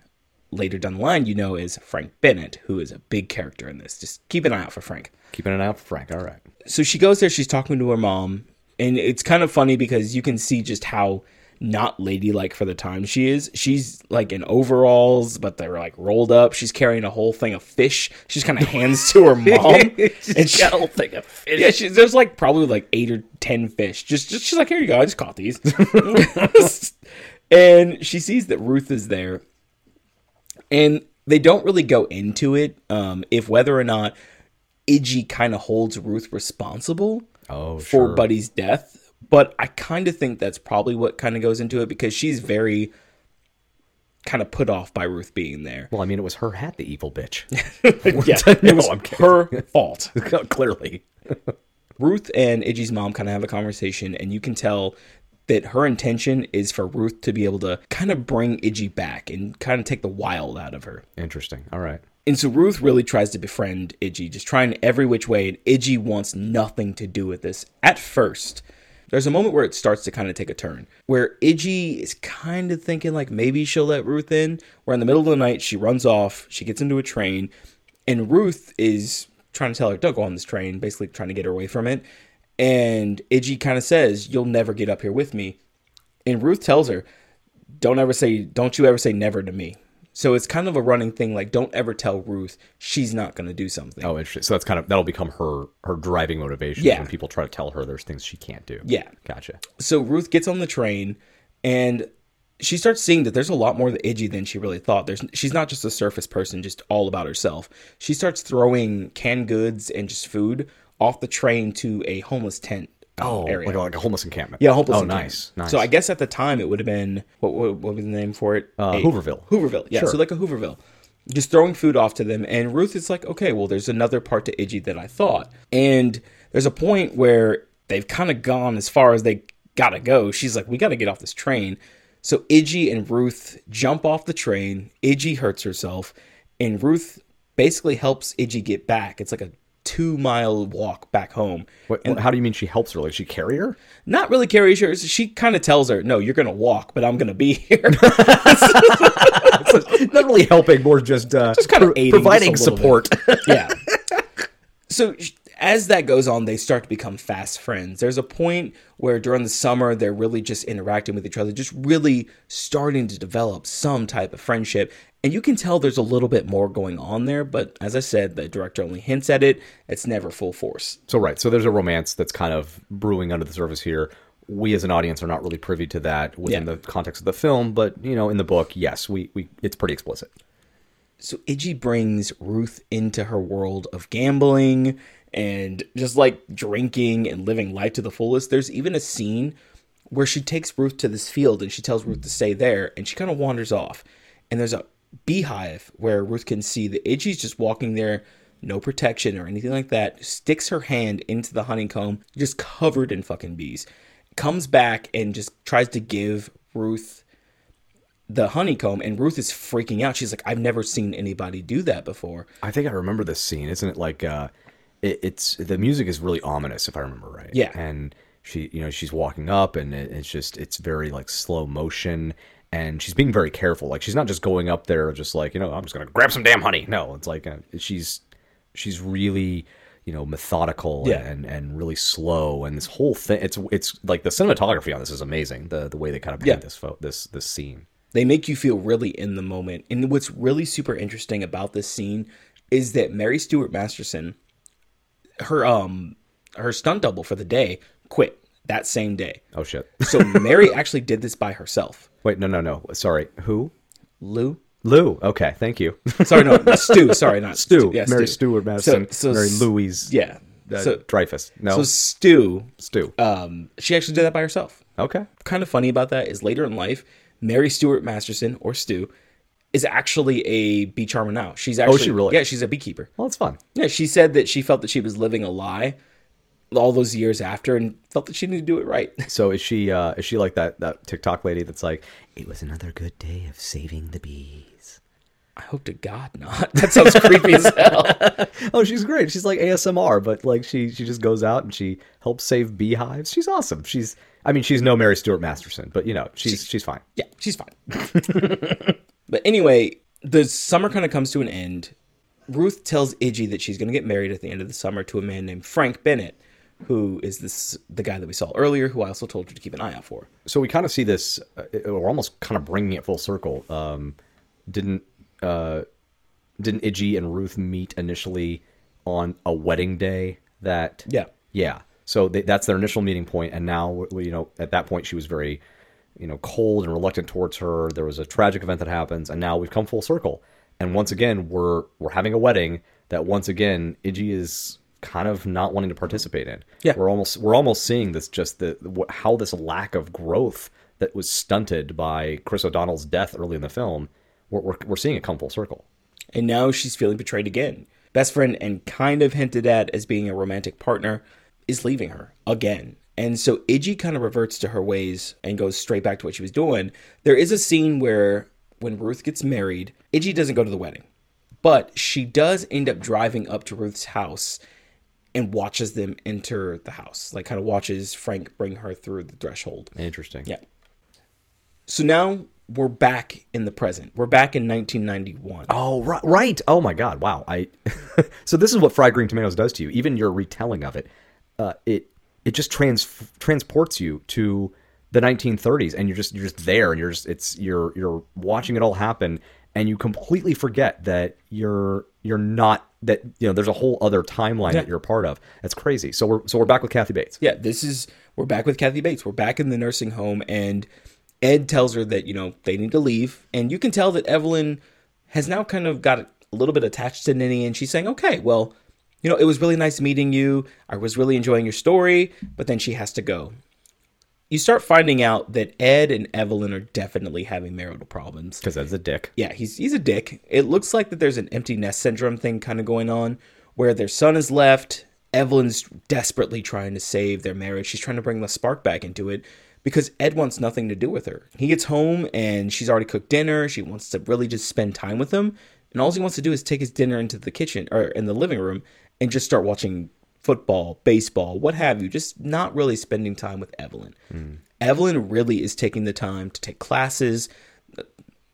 later down the line, you know, is Frank Bennett, who is a big character in this. Just keep an eye out for Frank. Keeping an eye out for Frank, all right. So she goes there, she's talking to her mom, and it's kind of funny because you can see just how not ladylike for the time she is. She's like in overalls, but they're like rolled up. She's carrying a whole thing of fish. She's kind of hands to her mom. She's got a whole thing of fish. Yeah, there's like probably like 8 or 10 fish. Just she's like, here you go, I just caught these. And she sees that Ruth is there, and they don't really go into it if whether or not Idgie kind of holds Ruth responsible for Buddy's death. But I kind of think that's probably what kind of goes into it, because she's very kind of put off by Ruth being there. Well, I mean, it was her hat, the evil bitch. Yeah, it was her fault. Clearly. Ruth and Idgie's mom kind of have a conversation, and you can tell that her intention is for Ruth to be able to kind of bring Idgie back and kind of take the wild out of her. Interesting. All right. And so Ruth really tries to befriend Idgie, just trying every which way, and Idgie wants nothing to do with this at first. There's a moment where it starts to kind of take a turn, where Idgie is kind of thinking like maybe she'll let Ruth in, where in the middle of the night she runs off, she gets into a train, and Ruth is trying to tell her, don't go on this train, basically trying to get her away from it. And Idgie kind of says, you'll never get up here with me. And Ruth tells her, don't you ever say never to me. So it's kind of a running thing, like don't ever tell Ruth she's not going to do something. Oh, interesting. So that's kind of, that'll become her driving motivation when people try to tell her there's things she can't do. Yeah. Gotcha. So Ruth gets on the train, and she starts seeing that there's a lot more to Idgie than she really thought. She's not just a surface person, just all about herself. She starts throwing canned goods and just food off the train to a homeless tent area. Like a homeless encampment. Yeah, a homeless encampment. Nice. So I guess at the time it would have been, what was the name for it? Hooverville, yeah. Sure. So like a Hooverville. Just throwing food off to them. And Ruth is like, okay, well, there's another part to Idgie that I thought. And there's a point where they've kind of gone as far as they got to go. She's like, we got to get off this train. So Idgie and Ruth jump off the train. Idgie hurts herself. And Ruth basically helps Idgie get back. It's like a 2-mile walk back home. Wait, and how do you mean she helps her? Like she carry her? Not really carry her. She kind of tells her, no, you're going to walk, but I'm going to be here. So not really helping, more just kind of providing support. Yeah. So as that goes on, they start to become fast friends. There's a point where during the summer, they're really just interacting with each other, just really starting to develop some type of friendship. And you can tell there's a little bit more going on there, but as I said, the director only hints at it. It's never full force. So, right. So there's a romance that's kind of brewing under the surface here. We as an audience are not really privy to that within the context of the film, but, you know, in the book, yes, we it's pretty explicit. So Idgie brings Ruth into her world of gambling and just like drinking and living life to the fullest. There's even a scene where she takes Ruth to this field and she tells Ruth to stay there, and she kind of wanders off. And there's a beehive where Ruth can see that Idgie's just walking there, no protection or anything like that, sticks her hand into the honeycomb, just covered in fucking bees, comes back and just tries to give Ruth the honeycomb, and Ruth is freaking out. She's like, I've never seen anybody do that before. I think I remember this scene. Isn't it like it's the music is really ominous if I remember right. Yeah. And she, you know, she's walking up, and it's very like slow motion. And she's being very careful. Like, she's not just going up there just like, you know, I'm just going to grab some damn honey. No, it's like she's really, you know, methodical and really slow. And this whole thing, it's like the cinematography on this is amazing. The way they kind of paint this scene. They make you feel really in the moment. And what's really super interesting about this scene is that Mary Stuart Masterson, her stunt double for the day, quit that same day. Oh, shit. So Mary actually did this by herself. Wait, no. Sorry. Who? Lou. Okay, thank you. Sorry, no. Stu. Sorry, not Stu. Yeah, Mary Stuart Madison. So Mary Louise Dreyfus. No. So Stu. She actually did that by herself. Okay. Kind of funny about that is later in life, Mary Stuart Masterson, or Stu, is actually a bee charmer now. She's actually, oh, she really? Yeah, she's a beekeeper. Well, that's fun. Yeah, she said that she felt that she was living a lie all those years after and felt that she needed to do it right. So is she like that TikTok lady that's like, it was another good day of saving the bees? I hope to God not. That sounds creepy as hell. Oh, she's great. She's like ASMR, but like she just goes out and she helps save beehives. She's awesome. She's no Mary Stuart Masterson, but you know, she's fine. Yeah, she's fine. But anyway, the summer kind of comes to an end. Ruth tells Idgie that she's going to get married at the end of the summer to a man named Frank Bennett, who is the guy that we saw earlier, who I also told you to keep an eye out for. So we kind of see this, we're almost kind of bringing it full circle. Didn't Idgie and Ruth meet initially on a wedding day? That yeah. So that's their initial meeting point, and now at that point she was very cold and reluctant towards her. There was a tragic event that happens, and now we've come full circle. And once again, we're having a wedding that once again Idgie is kind of not wanting to participate in. Yeah, we're almost seeing this, just how this lack of growth that was stunted by Chris O'Donnell's death early in the film. We're seeing it come full circle. And now she's feeling betrayed again. Best friend, and kind of hinted at as being a romantic partner, is leaving her again. And so Idgie kind of reverts to her ways and goes straight back to what she was doing. There is a scene where when Ruth gets married, Idgie doesn't go to the wedding, but she does end up driving up to Ruth's house and watches them enter the house, like kind of watches Frank bring her through the threshold. Interesting. Yeah. So now we're back in the present. We're back in 1991. Oh, right. Oh, my God. Wow. So this is what fried green tomatoes does to you. Even your retelling of it, it just transports you to the 1930s, and you're just there, and you're watching it all happen, and you completely forget that you're not, that there's a whole other timeline that you're a part of. That's crazy. So we're back with Kathy Bates. Yeah, we're back with Kathy Bates. We're back in the nursing home, and Ed tells her that, they need to leave. And you can tell that Evelyn has now kind of got a little bit attached to Ninny. And she's saying, okay, well, it was really nice meeting you. I was really enjoying your story. But then she has to go. You start finding out that Ed and Evelyn are definitely having marital problems. Because Ed's a dick. Yeah, he's a dick. It looks like that there's an empty nest syndrome thing kind of going on where their son is left. Evelyn's desperately trying to save their marriage. She's trying to bring the spark back into it, because Ed wants nothing to do with her. He gets home and she's already cooked dinner. She wants to really just spend time with him. And all he wants to do is take his dinner into the kitchen or in the living room and just start watching football, baseball, what have you. Just not really spending time with Evelyn. Mm. Evelyn really is taking the time to take classes.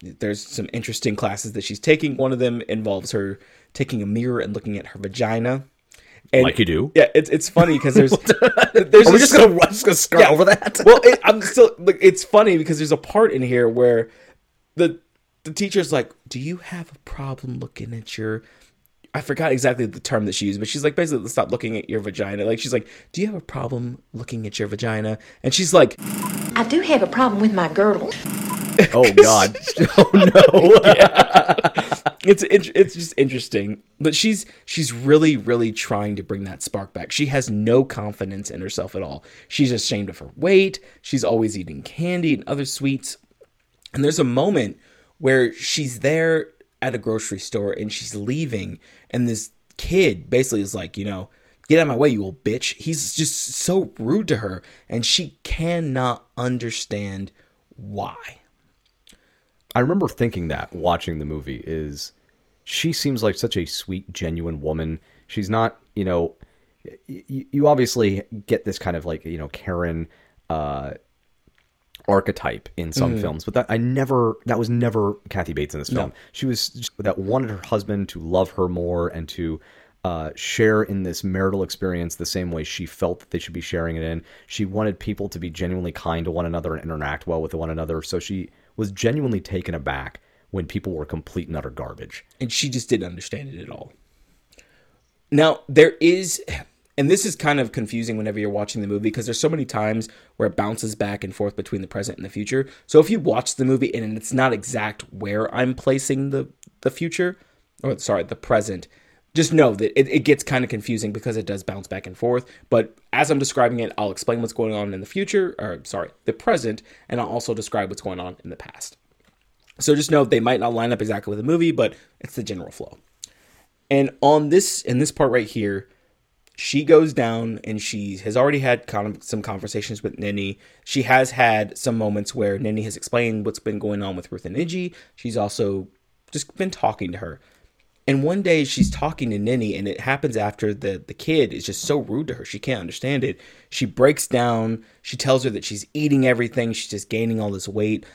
There's some interesting classes that she's taking. One of them involves her taking a mirror and looking at her vagina. And like you do. Yeah, it's funny because there's are we just going to skirt over that? Well, it's funny because there's a part in here where the teacher's like, do you have a problem looking at your, I forgot exactly the term that she used, but she's like, basically, stop looking at your vagina. Like, she's like, do you have a problem looking at your vagina? And she's like, I do have a problem with my girdle. Oh, God. Oh, no. It's just interesting. But she's really, really trying to bring that spark back. She has no confidence in herself at all. She's ashamed of her weight. She's always eating candy and other sweets. And there's a moment where she's there at a grocery store and she's leaving. And this kid basically is like, get out of my way, you old bitch. He's just so rude to her. And she cannot understand why. I remember thinking that watching the movie is she seems like such a sweet, genuine woman. She's not, you obviously get this kind of like, Karen archetype in some films, but that was never Kathy Bates in this film. No. She was that wanted her husband to love her more and to share in this marital experience the same way she felt that they should be sharing it in. She wanted people to be genuinely kind to one another and interact well with one another. So she was genuinely taken aback when people were complete and utter garbage. And she just didn't understand it at all. Now, there is, and this is kind of confusing whenever you're watching the movie, because there's so many times where it bounces back and forth between the present and the future. So if you watch the movie and it's not exact where I'm placing the future, or sorry, the present, just know that it gets kind of confusing because it does bounce back and forth. But as I'm describing it, I'll explain what's going on in the future, or sorry, the present, and I'll also describe what's going on in the past. So just know they might not line up exactly with the movie, but it's the general flow. And on this, in this part right here, she goes down and she has already had some conversations with Ninny. She has had some moments where Ninny has explained what's been going on with Ruth and Idgie. She's also just been talking to her. And one day she's talking to Ninny, and it happens after the kid is just so rude to her. She can't understand it. She breaks down. She tells her that she's eating everything. She's just gaining all this weight.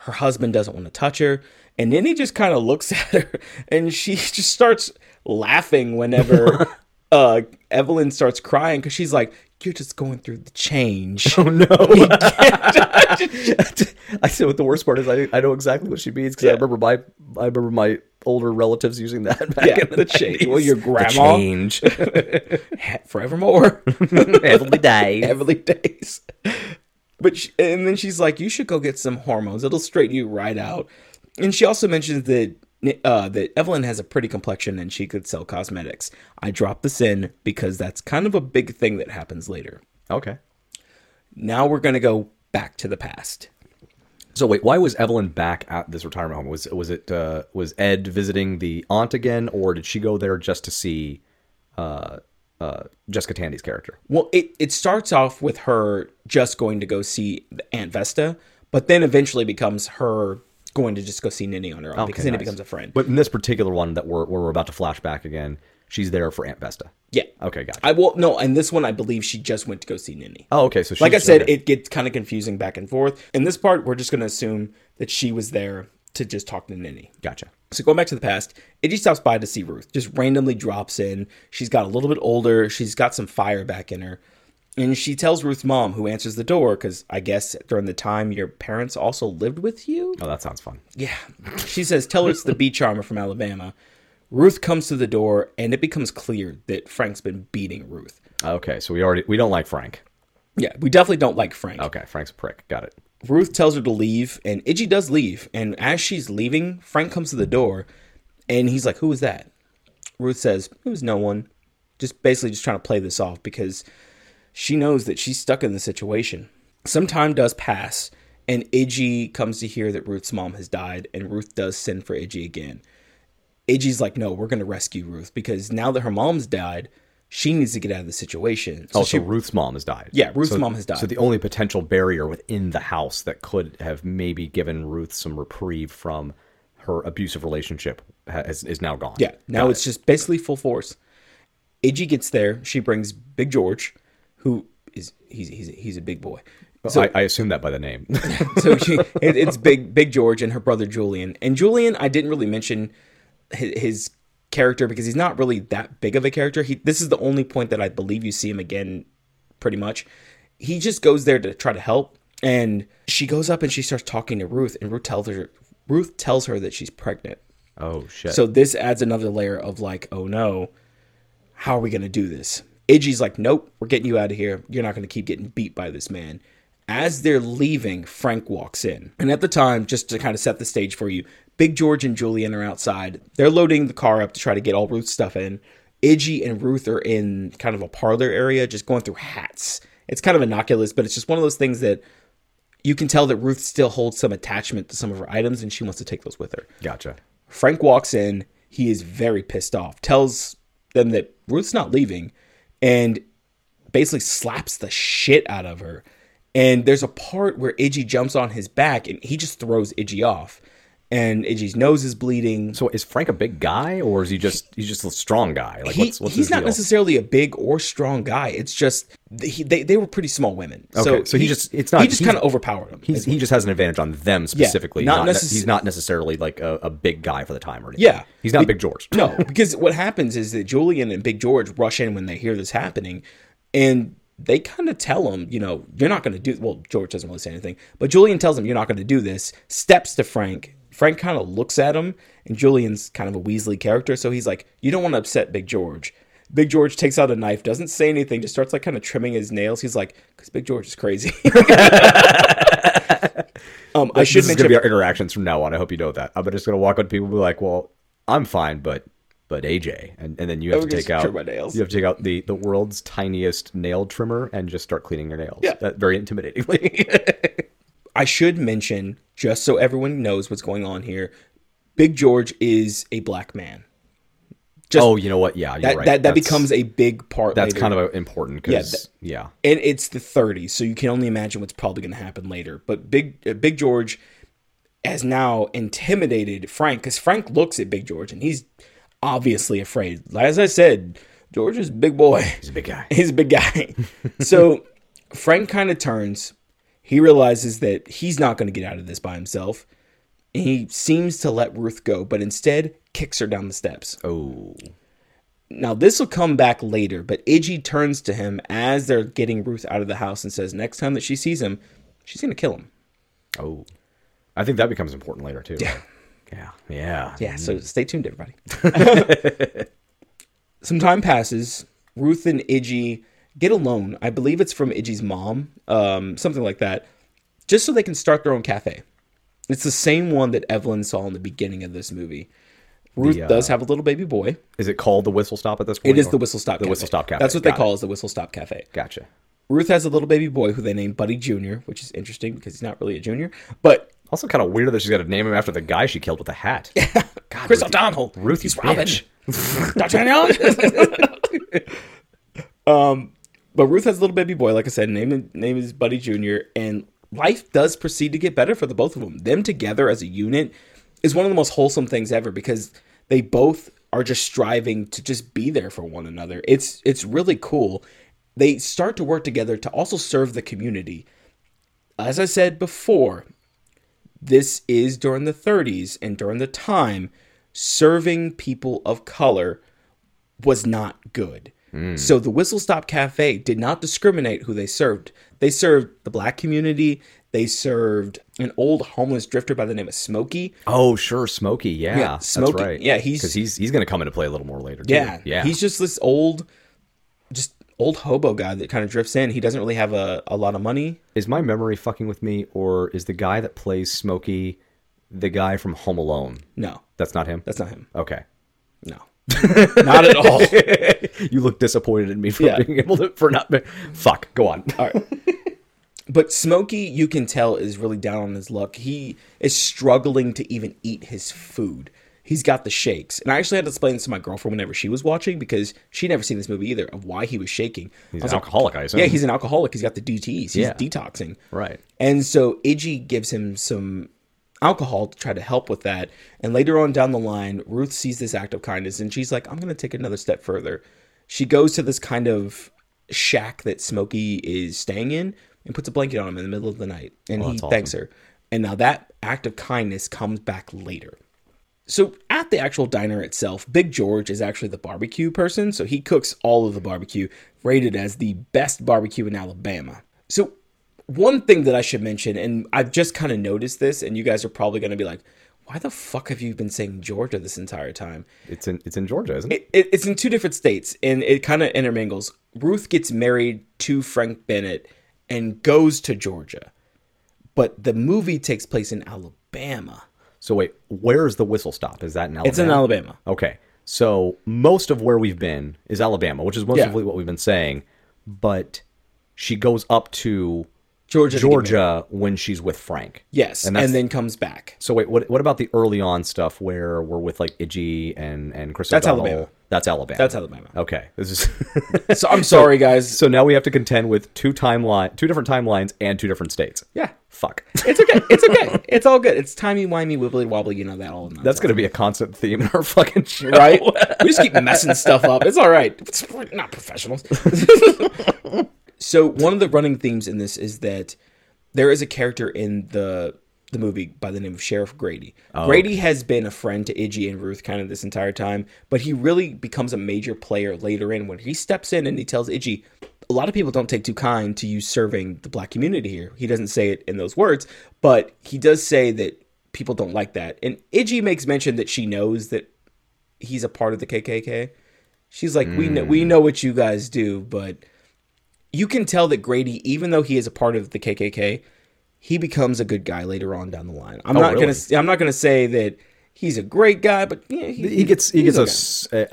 Her husband doesn't want to touch her. And Ninny just kind of looks at her, and she just starts laughing whenever Evelyn starts crying, because she's like, you're just going through the change. Oh, no. I said what the worst part is. I know exactly what she means, because I remember my older relatives using that back in the 90s. Change. Well, your grandma. The change. Forevermore. Heavenly days. Heavenly days. But and then she's like, you should go get some hormones. It'll straighten you right out. And she also mentions that Evelyn has a pretty complexion and she could sell cosmetics. I dropped this in because that's kind of a big thing that happens later. Okay. Now we're going to go back to the past. So wait, why was Evelyn back at this retirement home? Was Ed visiting the aunt again, or did she go there just to see Jessica Tandy's character? Well, it starts off with her just going to go see Aunt Vesta, but then eventually becomes her going to just go see Ninny on her own, because Ninny becomes a friend. But in this particular one that we're about to flash back again, she's there for Aunt Vesta. Yeah. Okay, gotcha. In this one, I believe she just went to go see Ninny. Oh, okay. So it gets kind of confusing back and forth. In this part, we're just going to assume that she was there to just talk to Ninny. Gotcha. So going back to the past, Idgie stops by to see Ruth. Just randomly drops in. She's got a little bit older. She's got some fire back in her. And she tells Ruth's mom, who answers the door, because I guess during the time your parents also lived with you? Oh, that sounds fun. Yeah. She says, tell her it's the bee charmer from Alabama. Ruth comes to the door, and it becomes clear that Frank's been beating Ruth. Okay, so we don't like Frank. Yeah, we definitely don't like Frank. Okay, Frank's a prick. Got it. Ruth tells her to leave, and Idgie does leave. And as she's leaving, Frank comes to the door, and he's like, who was that? Ruth says, it was no one. Just basically just trying to play this off, because she knows that she's stuck in the situation. Some time does pass, and Idgie comes to hear that Ruth's mom has died, and Ruth does send for Idgie again. Idgie's like, no, we're going to rescue Ruth, because now that her mom's died, she needs to get out of the situation. So Ruth's mom has died. Yeah, Ruth's mom has died. So the only potential barrier within the house that could have maybe given Ruth some reprieve from her abusive relationship is now gone. Yeah, now it's just basically full force. Idgie gets there. She brings Big George, who is he's a big boy. So I assume that by the name. So it's Big George and her brother Julian. And Julian, I didn't really mention his character because he's not really that big of a character. This is the only point that I believe you see him again, pretty much. He just goes there to try to help. And she goes up and she starts talking to Ruth. And Ruth tells her that she's pregnant. Oh, shit. So this adds another layer of like, oh, no, how are we going to do this? Idgie's like, nope, we're getting you out of here. You're not going to keep getting beat by this man. As they're leaving, Frank walks in. And at the time, just to kind of set the stage for you, Big George and Julian are outside. They're loading the car up to try to get all Ruth's stuff in. Idgie and Ruth are in kind of a parlor area, just going through hats. It's kind of innocuous, but it's just one of those things that you can tell that Ruth still holds some attachment to some of her items, and she wants to take those with her. Gotcha. Frank walks in. He is very pissed off. Tells them that Ruth's not leaving. And basically slaps the shit out of her. And there's a part where Idgie jumps on his back and he just throws Idgie off. And Idgie's nose is bleeding. So is Frank a big guy, or is he just he's a strong guy? Like what's he's not deal? Necessarily a big or strong guy. It's just they were pretty small women. Okay. So he just kind of overpowered them. He just has an advantage on them specifically. Yeah, he's not necessarily like a big guy for the time or anything. Yeah, he's not Big George. No, because what happens is that Julian and Big George rush in when they hear this happening, and they kind of tell him, you know, you're not going to do. Well, George doesn't really say anything, but Julian tells him you're not going to do this. Steps to Frank. Frank kind of looks at him, and Julian's kind of a Weasley character, so he's like, you don't want to upset Big George. Big George takes out a knife, doesn't say anything, just starts like kind of trimming his nails. He's like, because Big George is crazy. I should mention. This is going to be our interactions from now on. I hope you know that. I'm just going to walk up to people and be like, well, I'm fine, but AJ. And then you have to take out the world's tiniest nail trimmer and just start cleaning your nails. Yeah. Very intimidatingly. I should mention, just so everyone knows what's going on here, Big George is a black man. Just, oh, you know what? Yeah, you're right. That becomes a big part. That's later. Kind of important. Yeah. And it's the 30s, so you can only imagine what's probably going to happen later. But Big George has now intimidated Frank, because Frank looks at Big George, and he's obviously afraid. As I said, George is a big boy. He's a big guy. So Frank kind of turns. He realizes that he's not going to get out of this by himself. He seems to let Ruth go, but instead kicks her down the steps. Oh. Now, this will come back later, but Idgie turns to him as they're getting Ruth out of the house and says next time that she sees him, she's going to kill him. Oh. I think that becomes important later, too. Yeah. Right? Yeah. Yeah, so stay tuned, everybody. Some time passes. Ruth and Idgie get a loan. I believe it's from Idgie's mom, something like that, just so they can start their own cafe. It's the same one that Evelyn saw in the beginning of this movie. Ruth does have a little baby boy. Is it called the Whistle Stop at this point? It is the Whistle Stop Cafe. The Whistle Stop Cafe. That's what they call it, is the Whistle Stop Cafe. Gotcha. Ruth has a little baby boy who they named Buddy Junior, which is interesting because he's not really a junior. But also kind of weird that she's got to name him after the guy she killed with a hat. Yeah. God, Chris O'Donnell. Ruth, he's Robin. Dr. Allen. But Ruth has a little baby boy, like I said. Name is Buddy Junior, and life does proceed to get better for the both of them. Them together as a unit is one of the most wholesome things ever, because they both are just striving to just be there for one another. It's really cool. They start to work together to also serve the community. As I said before, this is during the 30s, and during the time, serving people of color was not good. So the Whistle Stop Cafe did not discriminate who they served. They served the black community. They served an old homeless drifter by the name of Smokey. Oh, sure. Smokey. Yeah. Smokey. That's right. Yeah. Because he's going to come into play a little more later. Too. Yeah. He's just this old hobo guy that kind of drifts in. He doesn't really have a lot of money. Is my memory fucking with me, or is the guy that plays Smokey the guy from Home Alone? No. That's not him. Okay. No. Not at all. You look disappointed in me for being able to fuck, go on. All right. But Smokey, you can tell, is really down on his luck. He is struggling to even eat his food. He's got the shakes. And I actually had to explain this to my girlfriend whenever she was watching, because she'd never seen this movie either, of why he was shaking. He's an alcoholic, I assume. Yeah, he's an alcoholic. He's got the DTs. He's detoxing. Right. And so Idgie gives him some alcohol to try to help with that. And later on down the line, Ruth sees this act of kindness, and she's like, I'm going to take another step further. She goes to this kind of shack that Smokey is staying in and puts a blanket on him in the middle of the night. And he thanks her. And now that act of kindness comes back later. So at the actual diner itself, Big George is actually the barbecue person. So he cooks all of the barbecue, rated as the best barbecue in Alabama. So one thing that I should mention, and I've just kind of noticed this, and you guys are probably going to be like, why the fuck have you been saying Georgia this entire time? It's in Georgia, isn't it? It's in two different states, and it kind of intermingles. Ruth gets married to Frank Bennett and goes to Georgia, but the movie takes place in Alabama. So wait, where is the Whistle Stop? Is that in Alabama? It's in Alabama. Okay. So most of where we've been is Alabama, which is mostly what we've been saying, but she goes up to Georgia when she's with Frank. Yes, and then comes back. So wait, what about the early on stuff where we're with like Idgie and Chris O'Donnell? That's Alabama. Okay. This is so I'm sorry, guys. So now we have to contend with two different timelines and two different states. Yeah. Fuck. It's okay. It's all good. It's timey-wimey, wibbly-wobbly, you know that all nonsense. That's going to be a constant theme in our fucking show. Right? We just keep messing stuff up. It's all right. We're not professionals. So one of the running themes in this is that there is a character in the movie by the name of Sheriff Grady. Oh. Grady has been a friend to Idgie and Ruth kind of this entire time, but he really becomes a major player later in when he steps in and he tells Idgie, a lot of people don't take too kind to you serving the black community here. He doesn't say it in those words, but he does say that people don't like that. And Idgie makes mention that she knows that he's a part of the KKK. She's like, we know what you guys do, but you can tell that Grady, even though he is a part of the KKK, he becomes a good guy later on down the line. I'm not gonna say that he's a great guy, but yeah, he gets a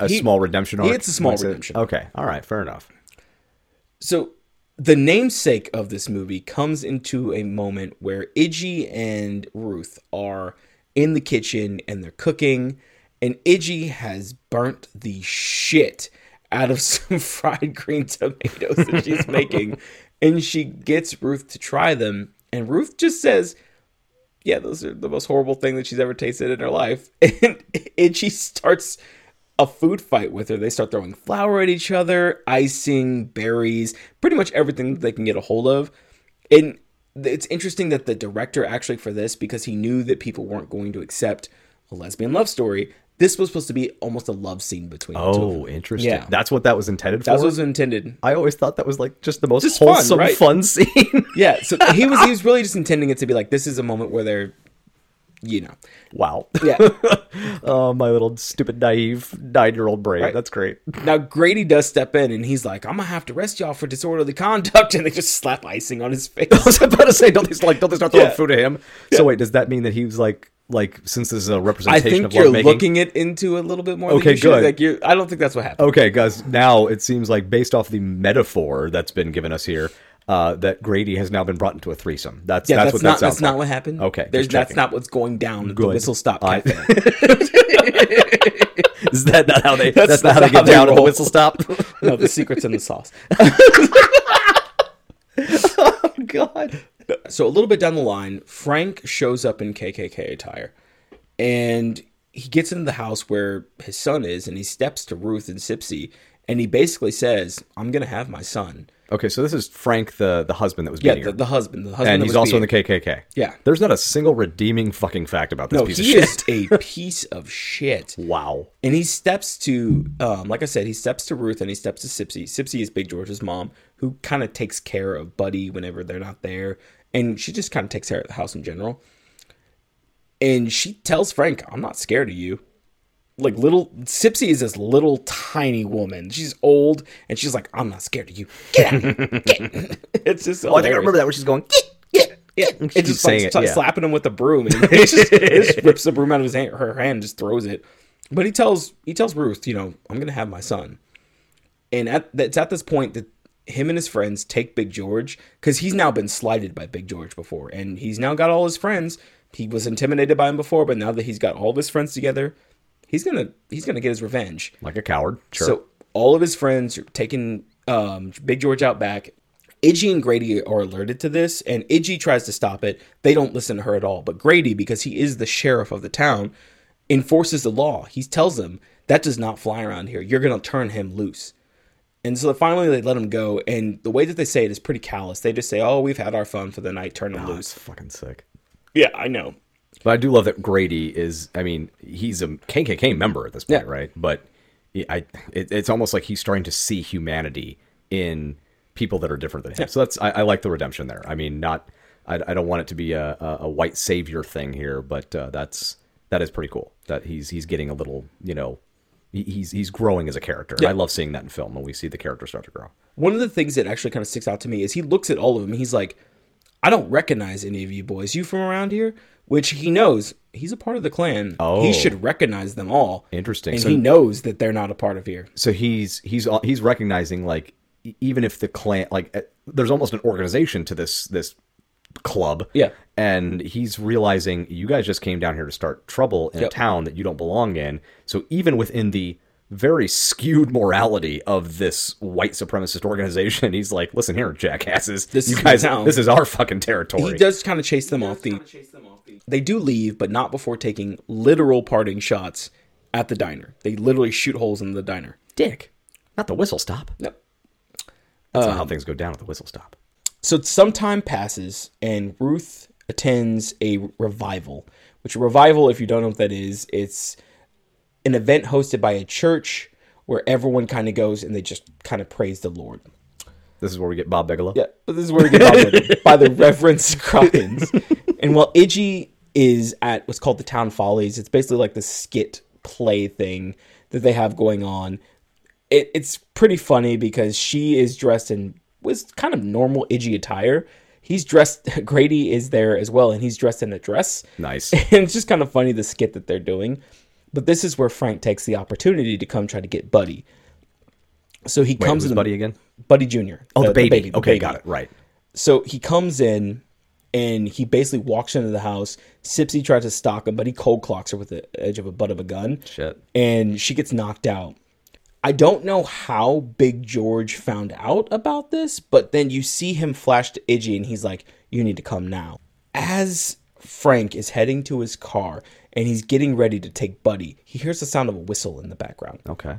small redemption arc. Okay, all right, fair enough. So the namesake of this movie comes into a moment where Idgie and Ruth are in the kitchen and they're cooking, and Idgie has burnt the shit out of some fried green tomatoes that she's making, and she gets Ruth to try them, and Ruth just says, yeah, those are the most horrible thing that she's ever tasted in her life, and Idgie starts a food fight with her. They start throwing flour at each other, icing, berries, pretty much everything that they can get a hold of. And it's interesting that the director actually for this, because he knew that people weren't going to accept a lesbian love story, this was supposed to be almost a love scene between the two of them. Oh, interesting. Yeah. That's what that was intended for? That was intended. I always thought that was like just the most wholesome, fun scene. Yeah, so he was really just intending it to be like, this is a moment where they're, you know. Wow. Yeah. Oh, my little stupid, naive 9-year-old brain. Right. That's great. Now, Grady does step in, and he's like, I'm going to have to arrest y'all for disorderly conduct. And they just slap icing on his face. I was about to say, don't they start throwing food at him? Yeah. So wait, does that mean that he was like, since this is a representation of lovemaking? I think you're looking it into a little bit more. Okay, good. I don't think that's what happened. Okay, guys, now it seems like, based off the metaphor that's been given us here, that Grady has now been brought into a threesome. That's not what happened. Okay, that's not what's going down at the Whistle Stop Cafe. Is that not how they? That's not how they get down at the Whistle Stop. No, the secret's in the sauce. Oh God! So a little bit down the line, Frank shows up in KKK attire, and he gets into the house where his son is, and he steps to Ruth and Sipsy, and he basically says, "I'm going to have my son." Okay, so this is Frank, the husband that was beating her. The husband. And he's also in the KKK. Yeah. There's not a single redeeming fucking fact about this piece of shit. No, he is a piece of shit. Wow. And he steps to, like I said, he steps to Ruth and he steps to Sipsy. Sipsy is Big George's mom, who kind of takes care of Buddy whenever they're not there. And she just kind of takes care of the house in general. And she tells Frank, I'm not scared of you. Like, little Sipsy is this little tiny woman. She's old, and she's like, I'm not scared of you. Get out of here. It's just hilarious. I think I remember that, where she's going, yeah. It's just saying, slapping him with a broom, and he just rips the broom out of his hand, her hand, just throws it. But he tells Ruth, you know, I'm gonna have my son. And it's at this point that him and his friends take Big George, because he's now been slighted by Big George before, and he's now got all his friends. He was intimidated by him before, but now that he's got all of his friends together, he's gonna get his revenge. Like a coward, sure. So all of his friends are taking Big George out back. Idgie and Grady are alerted to this, and Idgie tries to stop it. They don't listen to her at all. But Grady, because he is the sheriff of the town, enforces the law. He tells them, that does not fly around here. You're going to turn him loose. And so finally they let him go, and the way that they say it is pretty callous. They just say, oh, we've had our fun for the night. Turn him loose. That's fucking sick. Yeah, I know. But I do love that Grady is, I mean, he's a KKK member at this point, right? But it's almost like he's starting to see humanity in people that are different than him. Yeah. So that's, I like the redemption there. I mean, I don't want it to be a white savior thing here, but that is pretty cool that he's getting a little, you know, he's growing as a character. Yeah. I love seeing that in film when we see the character start to grow. One of the things that actually kind of sticks out to me is he looks at all of them. He's like, I don't recognize any of you boys. You from around here? Which he knows he's a part of the clan. Oh. He should recognize them all. Interesting. And so, he knows that they're not a part of here. So he's recognizing, like, even if the clan, like, there's almost an organization to this club. Yeah. And he's realizing, you guys just came down here to start trouble in a town that you don't belong in. So even within the very skewed morality of this white supremacist organization, he's like, listen here, jackasses, this is our fucking territory. He does kind of chase them off. They do leave, but not before taking literal parting shots at the diner. They literally shoot holes in the diner. Dick. Not the Whistle Stop. No. That's not how things go down at the Whistle Stop. So some time passes, and Ruth attends a revival, which a revival, if you don't know what that is, it's an event hosted by a church where everyone kind of goes and they just kind of praise the Lord. This is where we get Bob Bigelow? Yeah, this is where we get Bob Bigelow by the Reverend Scroggins. And while Idgie is at what's called the Town Follies, it's basically like the skit play thing that they have going on. It's pretty funny because she is dressed in was kind of normal Idgie attire. Grady is there as well, and he's dressed in a dress. Nice. And it's just kind of funny, the skit that they're doing. But this is where Frank takes the opportunity to come try to get Buddy. So he comes in. Buddy again? Buddy Junior. Oh, the baby. Okay, got it. Right. So he comes in and he basically walks into the house. Sipsy tries to stalk him, but he cold clocks her with the edge of a butt of a gun. Shit. And she gets knocked out. I don't know how Big George found out about this, but then you see him flash to Idgie and he's like, you need to come now. As Frank is heading to his car and he's getting ready to take Buddy, he hears the sound of a whistle in the background. Okay.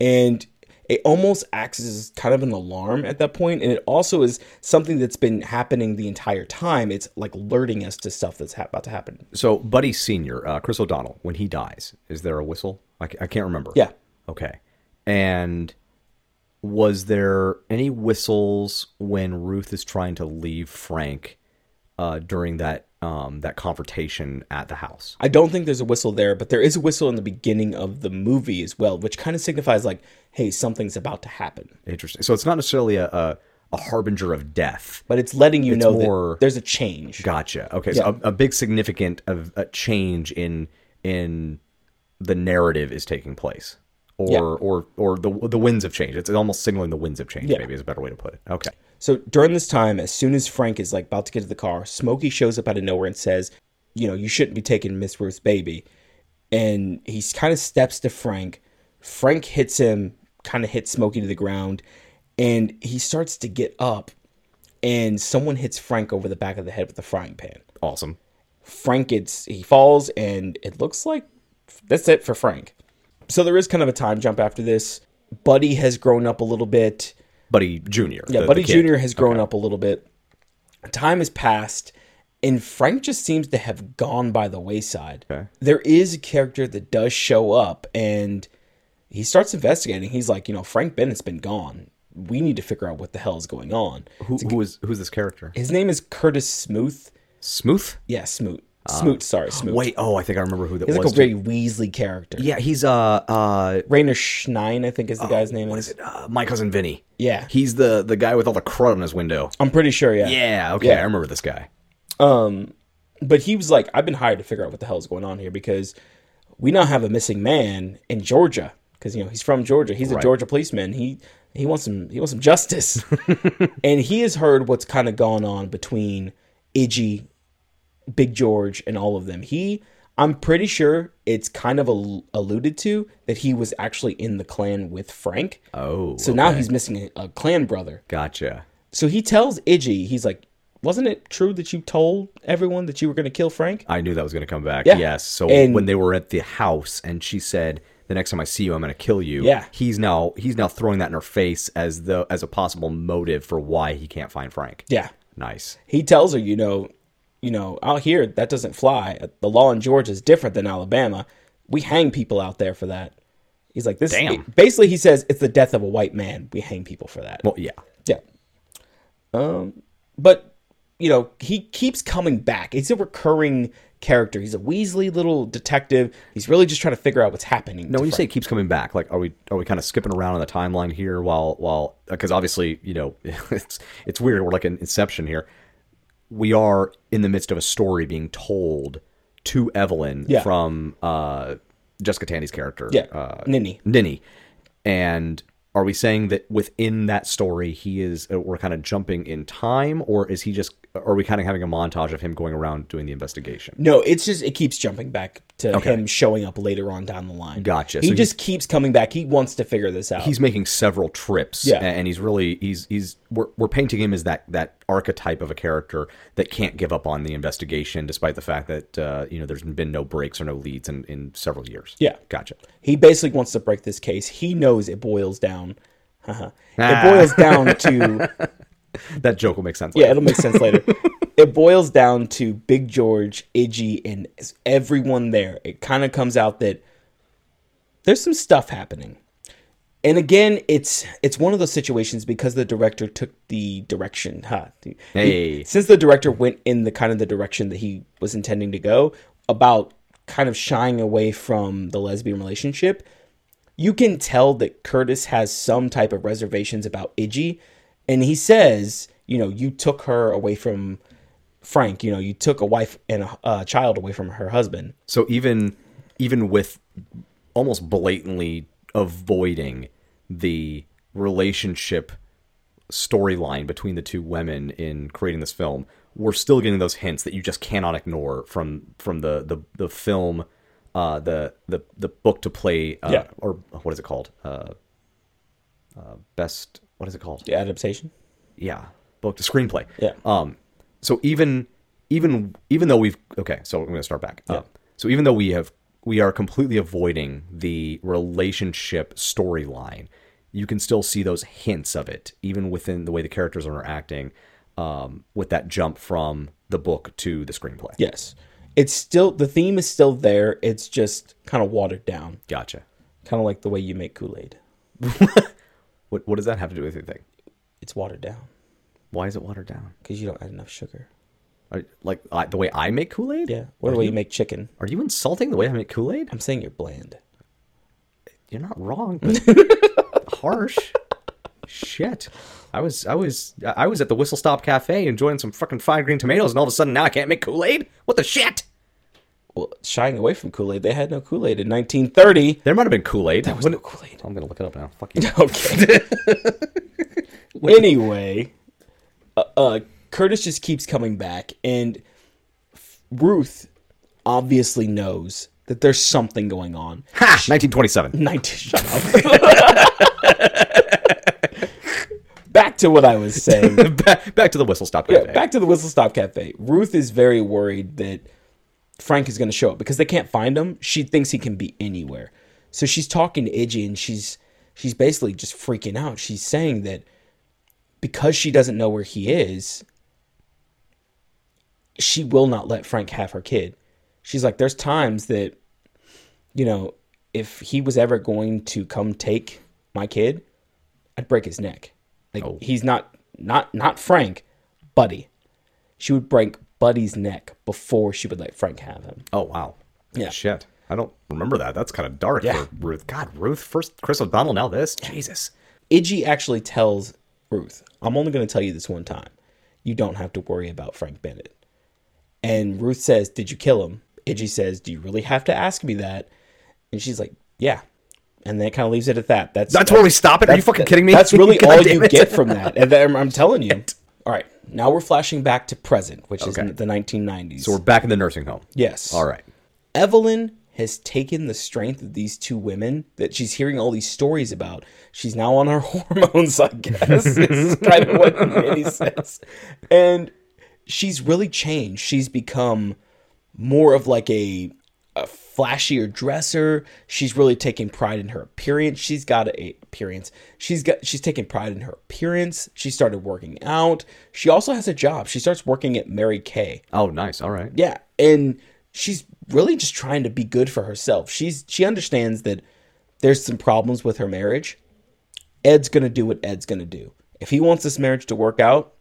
And it almost acts as kind of an alarm at that point, and it also is something that's been happening the entire time. It's like alerting us to stuff that's about to happen. So Buddy Sr., Chris O'Donnell, when he dies, is there a whistle? I can't remember. Yeah. Okay. And was there any whistles when Ruth is trying to leave Frank during that confrontation at the house? I don't think there's a whistle there, but there is a whistle in the beginning of the movie as well, which kind of signifies like, hey, something's about to happen. Interesting. So it's not necessarily a harbinger of death, but it's letting you know that there's a change. Gotcha. Okay. Yeah. So a big significant of a change in the narrative is taking place. Or the winds of change. It's almost signaling the winds of change, maybe is a better way to put it. Okay. So during this time, as soon as Frank is like about to get to the car, Smokey shows up out of nowhere and says, you know, you shouldn't be taking Miss Ruth's baby. And he kind of steps to Frank. Frank hits him, kind of hits Smokey to the ground, and he starts to get up, and someone hits Frank over the back of the head with a frying pan. Awesome. He falls, and it looks like that's it for Frank. So there is kind of a time jump after this. Buddy has grown up a little bit. Buddy Junior. Yeah, Buddy Junior has grown up a little bit. Time has passed, and Frank just seems to have gone by the wayside. Okay. There is a character that does show up, and he starts investigating. He's like, you know, Frank Bennett's been gone. We need to figure out what the hell is going on. Who's this character? His name is Curtis Smoot. Smoot? Yeah, Smoot. Smoot. Wait, I think I remember who that was. He's like a very Weasley character. Yeah, he's Rainer Schnein, I think is the guy's name. What is it? My Cousin Vinny. Yeah. He's the guy with all the crud on his window. I'm pretty sure, yeah. Yeah, okay, yeah. I remember this guy. But he was like, I've been hired to figure out what the hell is going on here because we now have a missing man in Georgia. Because, you know, he's from Georgia. He's a Georgia policeman. He wants some justice. And he has heard what's kind of gone on between Idgie, Big George, and all of them. I'm pretty sure it's kind of alluded to that he was actually in the clan with Frank. Oh, so now he's missing a clan brother. Gotcha. So he tells Idgie, he's like, wasn't it true that you told everyone that you were going to kill Frank? I knew that was going to come back. Yeah. Yes. So when they were at the house and she said, the next time I see you, I'm going to kill you. Yeah. He's now throwing that in her face as a possible motive for why he can't find Frank. Yeah. Nice. He tells her, you know, out here, that doesn't fly. The law in Georgia is different than Alabama. We hang people out there for that. He's like, this. Damn. Basically, he says, it's the death of a white man. We hang people for that. Well, yeah. Yeah. But, you know, he keeps coming back. He's a recurring character. He's a Weasley little detective. He's really just trying to figure out what's happening. No, when you say keeps coming back, like, are we kind of skipping around on the timeline here while because obviously, you know, it's weird. We're like an Inception here. We are in the midst of a story being told to Evelyn from Jessica Tandy's character. Yeah, Ninny. And are we saying that within that story, we're kind of jumping in time, or is he just, are we kind of having a montage of him going around doing the investigation? No, it's just, it keeps jumping back to him showing up later on down the line. Gotcha. He just keeps coming back. He wants to figure this out. He's making several trips. Yeah. And he's really, we're painting him as that archetype of a character that can't give up on the investigation, despite the fact that, you know, there's been no breaks or no leads in several years. Yeah. Gotcha. He basically wants to break this case. He knows it boils down. It boils down to... That joke will make sense later. Yeah, it'll make sense later. It boils down to Big George, Idgie, and everyone there. It kind of comes out that there's some stuff happening. And again, it's one of those situations because the director took the direction. Since the director went in the kind of the direction that he was intending to go, about kind of shying away from the lesbian relationship, you can tell that Curtis has some type of reservations about Idgie. And he says, you know, you took her away from Frank. You know, you took a wife and a child away from her husband. So even with almost blatantly avoiding the relationship storyline between the two women in creating this film, we're still getting those hints that you just cannot ignore from the film, the book to play, or what is it called? Best, what is it called? The adaptation? Yeah. Book to screenplay. Yeah. So even though we've, okay, so I'm going to start back. Yeah. So even though we are completely avoiding the relationship storyline, you can still see those hints of it, even within the way the characters are interacting, with that jump from the book to the screenplay. Yes. It's still, the theme is still there. It's just kind of watered down. Gotcha. Kind of like the way you make Kool-Aid. What does that have to do with anything? It's watered down. Why is it watered down? Because you don't add enough sugar. The way I make Kool-Aid? Yeah. Or the way you make chicken. Are you insulting the way I make Kool-Aid? I'm saying you're bland. You're not wrong, but harsh. Shit. I was at the Whistle Stop Cafe enjoying some fucking fried green tomatoes, and all of a sudden now I can't make Kool-Aid? What the shit? Well, shying away from Kool-Aid. They had no Kool-Aid in 1930. There might have been Kool-Aid. There was no Kool-Aid. I'm going to look it up now. Fuck you. Okay. Anyway, Curtis just keeps coming back, and Ruth obviously knows that there's something going on. Ha! 1927. Shut up. Back to what I was saying. back to the Whistle Stop Cafe. Yeah, back to the Whistle Stop Cafe. Ruth is very worried that Frank is going to show up because they can't find him. She thinks he can be anywhere. So she's talking to Idgie, and she's basically just freaking out. She's saying that because she doesn't know where he is, she will not let Frank have her kid. She's like, there's times that, you know, if he was ever going to come take my kid, I'd break his neck. Like, he's not Frank, Buddy. She would break Buddy's neck before she would let Frank have him. Oh, wow. Yeah. Shit. I don't remember that. That's kind of dark for Ruth. God, Ruth, first Chris O'Donnell, now this. Jesus. Idgie actually tells Ruth, I'm only going to tell you this one time. You don't have to worry about Frank Bennett. And Ruth says, did you kill him? Idgie says, do you really have to ask me that? And she's like, yeah. And then it kind of leaves it at that. That's where we stop it? Are you fucking kidding me? That's really all you get from that. And then I'm telling you. All right. Now we're flashing back to present, which is the 1990s. So we're back in the nursing home. Yes. All right. Evelyn has taken the strength of these two women that she's hearing all these stories about. She's now on her hormones, I guess. It's kind of what Ninny says. And she's really changed. She's become more of like a flashier dresser. She's really taking pride in her appearance. She's taking pride in her appearance. She started working out. She also has a job. She starts working at Mary Kay. Oh, nice. All right. Yeah. And she's really just trying to be good for herself. She understands that there's some problems with her marriage. Ed's going to do what Ed's going to do. If he wants this marriage to work out,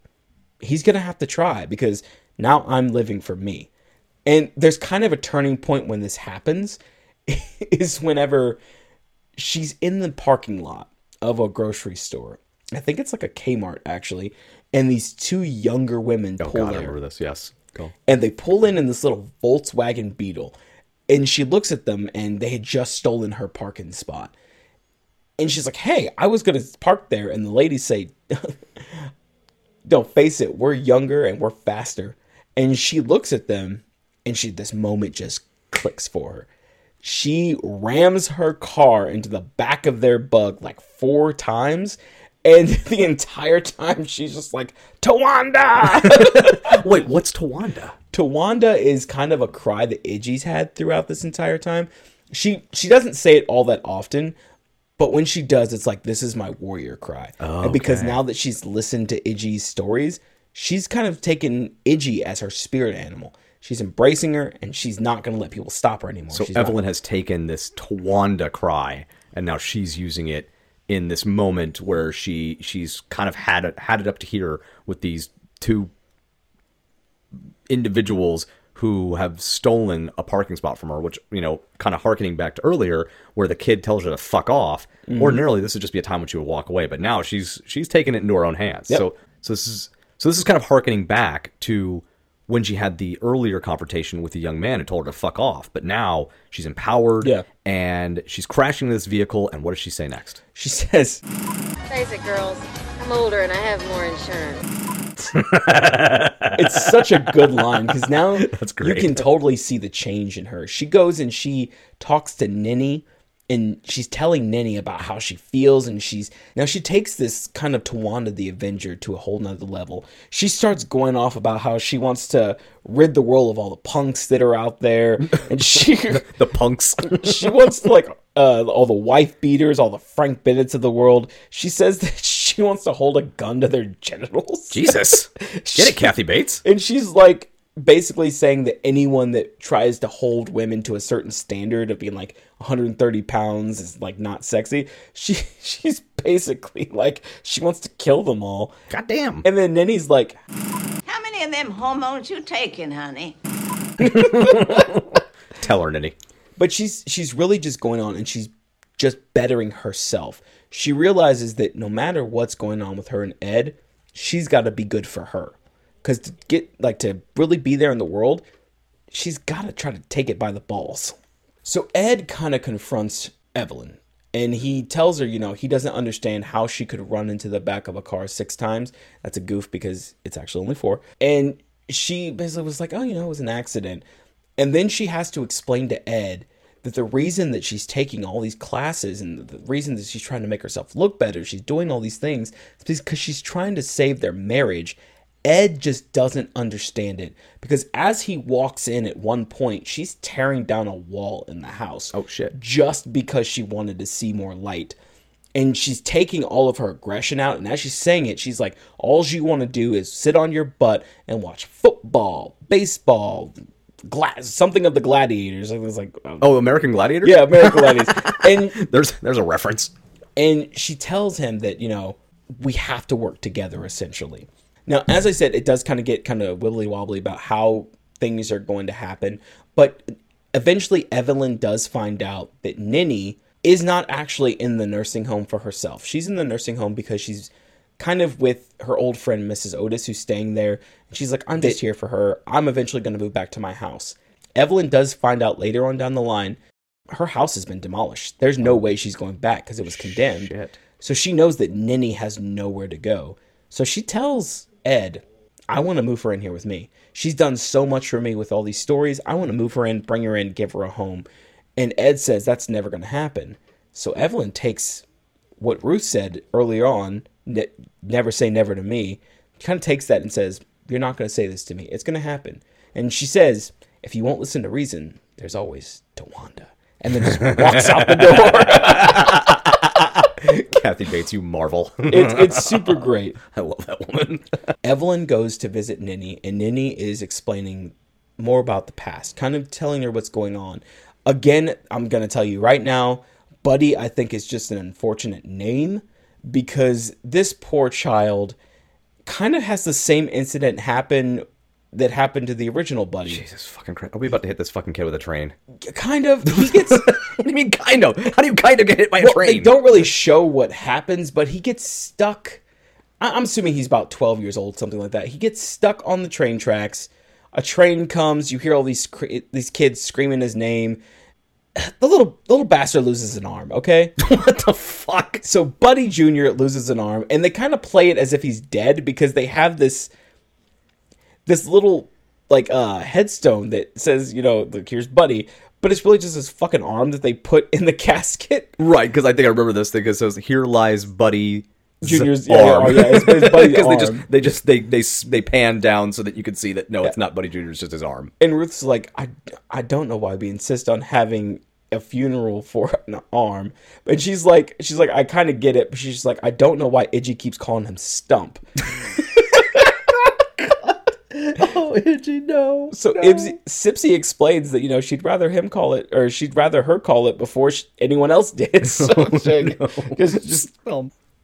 he's going to have to try, because now I'm living for me. And there's kind of a turning point when this happens is whenever she's in the parking lot of a grocery store. I think it's like a Kmart, actually. And these two younger women pull in. I remember this, yes. Cool. And they pull in this little Volkswagen Beetle. And she looks at them, and they had just stolen her parking spot. And she's like, hey, I was going to park there. And the ladies say, don't face it, we're younger and we're faster. And she looks at them, and this moment just clicks for her. She rams her car into the back of their bug like 4 times. And the entire time she's just like, Tawanda! Wait, what's Tawanda? Tawanda is kind of a cry that Idgie's had throughout this entire time. She doesn't say it all that often, but when she does, it's like, this is my warrior cry. Okay. And because now that she's listened to Idgie's stories, she's kind of taken Idgie as her spirit animal. She's embracing her, and she's not going to let people stop her anymore. So Evelyn has taken this Tawanda cry, and now she's using it in this moment where she's kind of had it up to here with these two individuals who have stolen a parking spot from her, which, you know, kind of harkening back to earlier where the kid tells her to fuck off. Mm-hmm. Ordinarily, this would just be a time when she would walk away, but now she's taking it into her own hands. Yep. So this is kind of harkening back to when she had the earlier confrontation with the young man who told her to fuck off. But now she's empowered, and she's crashing this vehicle. And what does she say next? She says, face it, girls. I'm older and I have more insurance. It's such a good line because now you can totally see the change in her. She goes and she talks to Ninny. And she's telling Ninny about how she feels, and she takes this kind of Tawanda the Avenger to a whole nother level. She starts going off about how she wants to rid the world of all the punks that are out there, and she the punks. She wants to, like, all the wife beaters, all the Frank Bennett's of the world. She says that she wants to hold a gun to their genitals. Jesus, get it, Kathy Bates. And she's like, basically saying that anyone that tries to hold women to a certain standard of being like 130 pounds is like not sexy. She's basically like, she wants to kill them all. Goddamn. And then Ninny's like, how many of them hormones you taking, honey? Tell her, Ninny. But she's really just going on and she's just bettering herself. She realizes that no matter what's going on with her and Ed, she's got to be good for her. Because to really be there in the world, she's got to try to take it by the balls. So Ed kind of confronts Evelyn. And he tells her, he doesn't understand how she could run into the back of a car 6 times. That's a goof because it's actually only 4. And she basically was like, oh, it was an accident. And then she has to explain to Ed that the reason that she's taking all these classes and the reason that she's trying to make herself look better, she's doing all these things, is because she's trying to save their marriage. Ed just doesn't understand it because as he walks in at one point, she's tearing down a wall in the house. Oh, shit. Just because she wanted to see more light. And she's taking all of her aggression out. And as she's saying it, she's like, all you want to do is sit on your butt and watch football, baseball, something of the Gladiators. It was like, American Gladiator? Yeah, American Gladiators. And there's a reference. And she tells him that, we have to work together, essentially. Now, as I said, it does kind of get kind of wibbly-wobbly about how things are going to happen. But eventually, Evelyn does find out that Ninny is not actually in the nursing home for herself. She's in the nursing home because she's kind of with her old friend, Mrs. Otis, who's staying there. And she's like, I'm just here for her. I'm eventually going to move back to my house. Evelyn does find out later on down the line, her house has been demolished. There's no way she's going back because it was condemned. Shit. So she knows that Ninny has nowhere to go. So she tells Ed, I want to move her in here with me. She's done so much for me with all these stories. I want to move her in, bring her in, give her a home. And Ed says that's never going to happen. So Evelyn takes what Ruth said earlier on, never say never to me, kind of takes that and says, you're not going to say this to me. It's going to happen. And she says, if you won't listen to reason, there's always Tawanda. And then just walks out the door. Kathy Bates, you marvel. It's super great. I love that woman. Evelyn goes to visit Ninny, and Ninny is explaining more about the past, kind of telling her what's going on. Again, I'm going to tell you right now, Buddy, I think, is just an unfortunate name because this poor child kind of has the same incident happen that happened to the original Buddy. Jesus fucking Christ. Are we about to hit this fucking kid with a train? Kind of. He gets... What do you mean kind of? How do you kind of get hit by a train? They don't really show what happens, but he gets stuck. I'm assuming he's about 12 years old, something like that. He gets stuck on the train tracks. A train comes. You hear all these kids screaming his name. The little bastard loses an arm, okay? What the fuck? So Buddy Junior loses an arm, and they kind of play it as if he's dead because they have this little headstone that says, look, here's Buddy. But it's really just his fucking arm that they put in the casket. Right, because I think I remember this thing. It says, here lies Buddy Junior's arm. Yeah, it's Buddy's arm. They pan down so that you can see that, no, it's not Buddy Junior, it's just his arm. And Ruth's like, I don't know why we insist on having a funeral for an arm. And she's like, I kind of get it. But she's just like, I don't know why Idgie keeps calling him Stump. Oh, Idgie, no. So no. Sipsy explains that, she'd rather her call it before anyone else did. So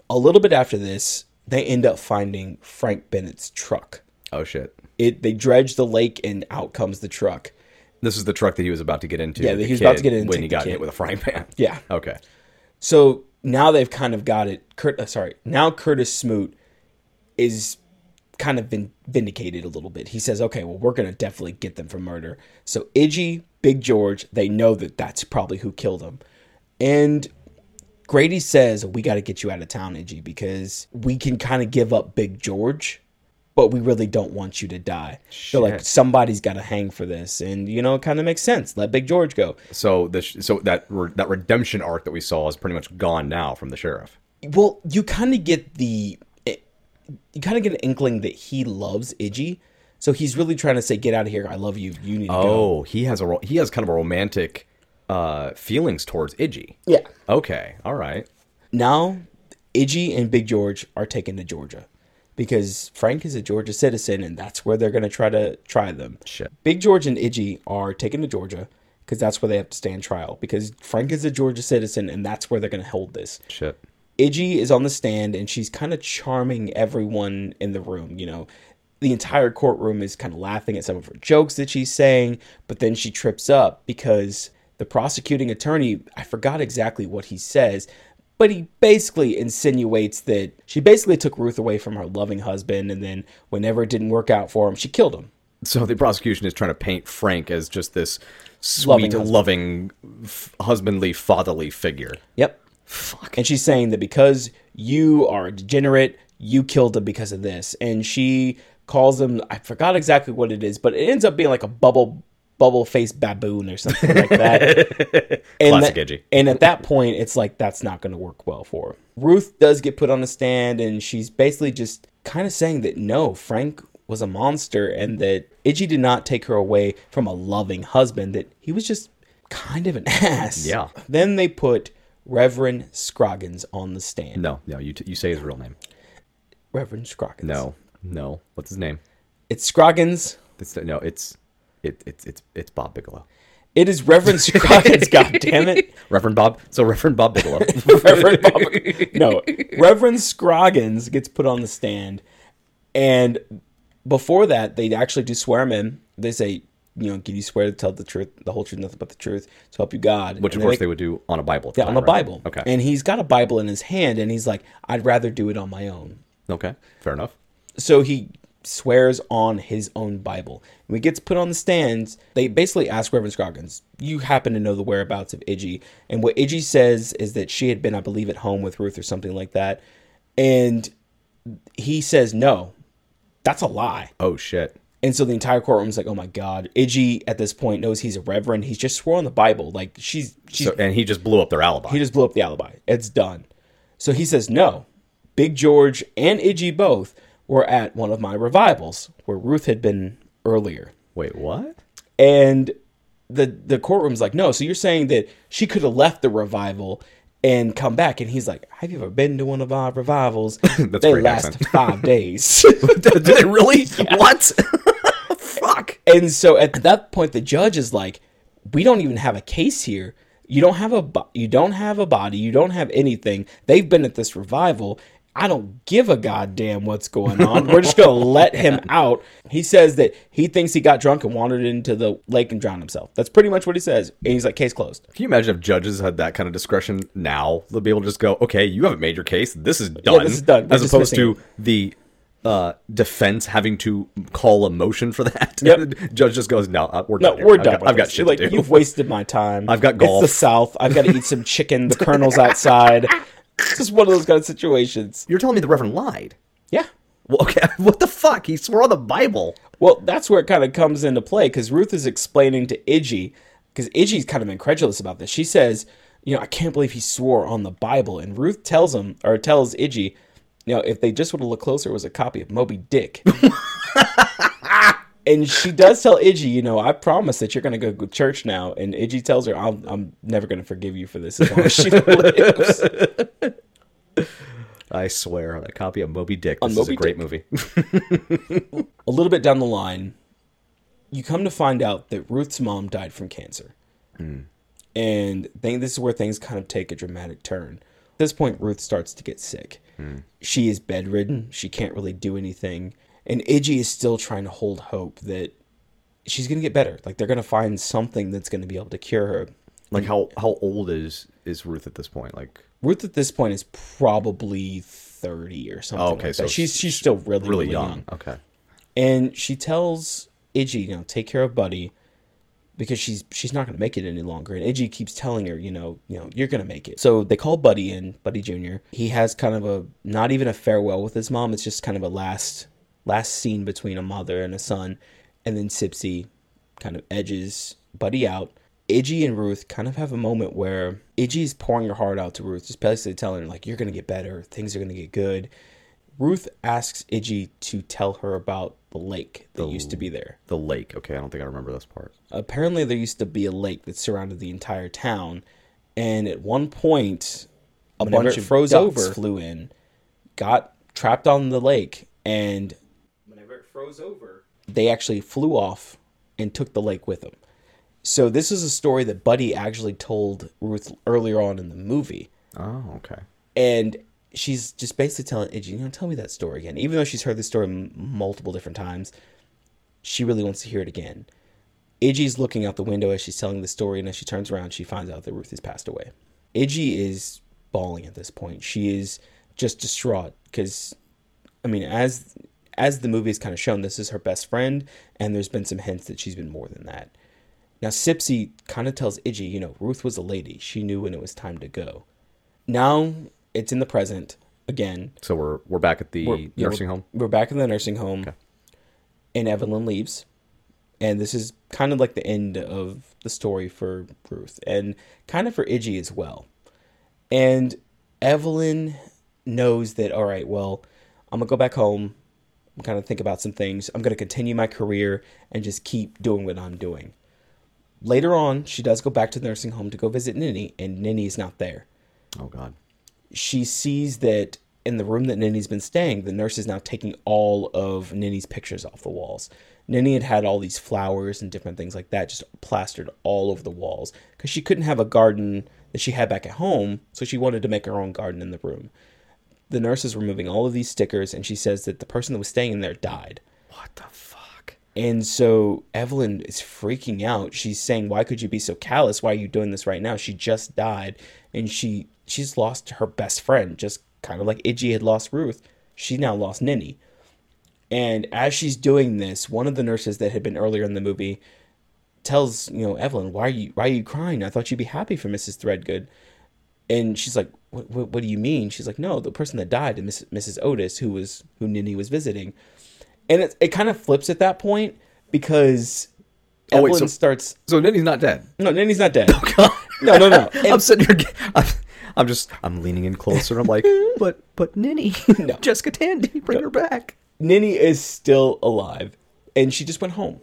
a little bit after this, they end up finding Frank Bennett's truck. Oh, shit. They dredge the lake and out comes the truck. This is the truck that he was about to get into. Yeah, that he was about to get into. When he got hit with a frying pan. Yeah. Okay. So now they've kind of got it. Now Curtis Smoot is kind of been vindicated a little bit. He says, okay, well, we're going to definitely get them for murder. So Idgie, Big George, they know that's probably who killed him. And Grady says, we got to get you out of town, Idgie, because we can kind of give up Big George, but we really don't want you to die. Shit. So like somebody's got to hang for this, and you know, it kind of makes sense. Let Big George go. So that redemption arc that we saw is pretty much gone now from the sheriff. Well, you kind of get an inkling that he loves Idgie, so he's really trying to say, "Get out of here! I love you. You need to go." Oh, he has kind of a romantic feelings towards Idgie. Yeah. Okay. All right. Now, Idgie and Big George are taken to Georgia, because Frank is a Georgia citizen, and that's where they're going to try them. Shit. Big George and Idgie are taken to Georgia because that's where they have to stand trial, because Frank is a Georgia citizen, and that's where they're going to hold this. Shit. Idgie is on the stand, and she's kind of charming everyone in the room. You know, the entire courtroom is kind of laughing at some of her jokes that she's saying, but then she trips up because the prosecuting attorney, I forgot exactly what he says, but he basically insinuates that she basically took Ruth away from her loving husband, and then whenever it didn't work out for him, she killed him. So the prosecution is trying to paint Frank as just this sweet, loving, husbandly, fatherly figure. Yep. Fuck. And she's saying that because you are a degenerate, you killed him because of this. And she calls him, I forgot exactly what it is, but it ends up being like a bubble-faced baboon or something like that. Classic Idgie. And at that point, it's like, that's not going to work well for her. Ruth does get put on the stand, and she's basically just kind of saying that, no, Frank was a monster, and that Idgie did not take her away from a loving husband, that he was just kind of an ass. Yeah. Then they put Reverend Scroggins on the stand. No, you say his real name. Reverend Scroggins. No. What's his name? It's Scroggins. It's Bob Bigelow. It is Reverend Scroggins, God damn it. Reverend Bob. So Reverend Bob Bigelow. Reverend Bob. No, Reverend Scroggins gets put on the stand, and before that, they actually do swear him in. They say, you know, can you swear to tell the truth, the whole truth, nothing but the truth, so help you God? Which, and of course, they would do on a Bible. Yeah, on a Bible. Okay. And he's got a Bible in his hand, and he's like, I'd rather do it on my own. Okay, fair enough. So he swears on his own Bible. When he gets put on the stand, they basically ask Reverend Scroggins, you happen to know the whereabouts of Idgie. And what Idgie says is that she had been, I believe, at home with Ruth or something like that. And he says, no, that's a lie. Oh, shit. And so the entire courtroom's like, oh my God. Idgie at this point knows he's a reverend. He's just swore on the Bible. Like she's and he just blew up their alibi. He just blew up the alibi. It's done. So he says, no, Big George and Idgie both were at one of my revivals where Ruth had been earlier. Wait, what? And the courtroom's like, no, so you're saying that she could have left the revival and come back? And he's like, have you ever been to one of our revivals? That's they last accent. 5 days. Did they really? Yeah. What? Fuck. And so at that point, the judge is like, we don't even have a case here. You don't have a body. You don't have anything. They've been at this revival. I don't give a goddamn what's going on. We're just going to let him out. He says that he thinks he got drunk and wandered into the lake and drowned himself. That's pretty much what he says. And he's like, case closed. Can you imagine if judges had that kind of discretion now? They'll be able to just go, okay, you haven't made your case. This is done. Yeah, this is done. As opposed to the defense having to call a motion for that. Yep. Judge just goes, no, we're done. I've got shit to do. You've wasted my time. I've got golf. It's the South. I've got to eat some chicken. The colonel's outside. It's just one of those kind of situations. You're telling me the Reverend lied? Yeah. Well, okay. What the fuck? He swore on the Bible. Well, that's where it kind of comes into play, because Ruth is explaining to Idgie, because Idgie's kind of incredulous about this. She says, you know, I can't believe he swore on the Bible. And Ruth tells Idgie, you know, if they just would have looked closer, it was a copy of Moby Dick. And she does tell Idgie, you know, I promise that you're going to go to church now. And Idgie tells her, I'm never going to forgive you for this as long as she lives. I swear on a copy of Moby Dick. This is a great movie. A little bit down the line, you come to find out that Ruth's mom died from cancer. Mm. And this is where things kind of take a dramatic turn. At this point, Ruth starts to get sick. Mm. She is bedridden. She can't really do anything. And Idgie is still trying to hold hope that she's going to get better. Like, they're going to find something that's going to be able to cure her. Like, how old is Ruth at this point? Like, Ruth at this point is probably 30 or something. Oh, okay, like so that. She's still really, really young. Okay. And she tells Idgie, you know, take care of Buddy. because she's not going to make it any longer. And Idgie keeps telling her, you know, you're going to make it. So they call Buddy in, Buddy Junior. He has kind of a, not even a farewell with his mom. It's just kind of a last scene between a mother and a son. And then Sipsy kind of edges Buddy out. Idgie and Ruth kind of have a moment where Idgie's pouring her heart out to Ruth, just basically telling her, like, you're going to get better. Things are going to get good. Ruth asks Idgie to tell her about the lake that used to be there. The lake. Okay, I don't think I remember this part. Apparently, there used to be a lake that surrounded the entire town. And at one point, a bunch of froze over flew in, got trapped on the lake, and whenever it froze over, they actually flew off and took the lake with them. So this is a story that Buddy actually told Ruth earlier on in the movie. Oh, okay. And she's just basically telling Idgie, you know, tell me that story again. Even though she's heard this story multiple different times, she really wants to hear it again. Idgie's looking out the window as she's telling the story, and as she turns around, she finds out that Ruth has passed away. Idgie is bawling at this point. She is just distraught because, I mean, as the movie is kind of shown, this is her best friend, and there's been some hints that she's been more than that. Now, Sipsy kind of tells Idgie, you know, Ruth was a lady. She knew when it was time to go. Now, it's in the present again. So we're back at the nursing home? We're back in the nursing home. Okay. And Evelyn leaves. And this is kind of like the end of the story for Ruth. And kind of for Idgie as well. And Evelyn knows that, all right, well, I'm going to go back home. I'm kind of think about some things. I'm going to continue my career and just keep doing what I'm doing. Later on, she does go back to the nursing home to go visit Ninny, and Ninny's not there. Oh, God. She sees that in the room that Ninny's been staying, the nurse is now taking all of Ninny's pictures off the walls. Ninny had all these flowers and different things like that just plastered all over the walls because she couldn't have a garden that she had back at home, so she wanted to make her own garden in the room. The nurse is removing all of these stickers, and she says that the person that was staying in there died. What the fuck? And so Evelyn is freaking out. She's saying, why could you be so callous? Why are you doing this right now? She just died. And she's lost her best friend, just kind of like Idgie had lost Ruth. She now lost Ninny. And as she's doing this, one of the nurses that had been earlier in the movie tells, you know, Evelyn, why are you crying? I thought you'd be happy for Mrs. Threadgood. And she's like, what do you mean? She's like, no, the person that died, Mrs. Otis, who Ninny was visiting. And it kind of flips at that point because Evelyn starts... So Ninny's not dead. No, Ninny's not dead. Oh, God. No. And I'm sitting here... I'm leaning in closer. I'm like, but Ninny. No. Jessica Tandy, bring her back. Ninny is still alive. And she just went home.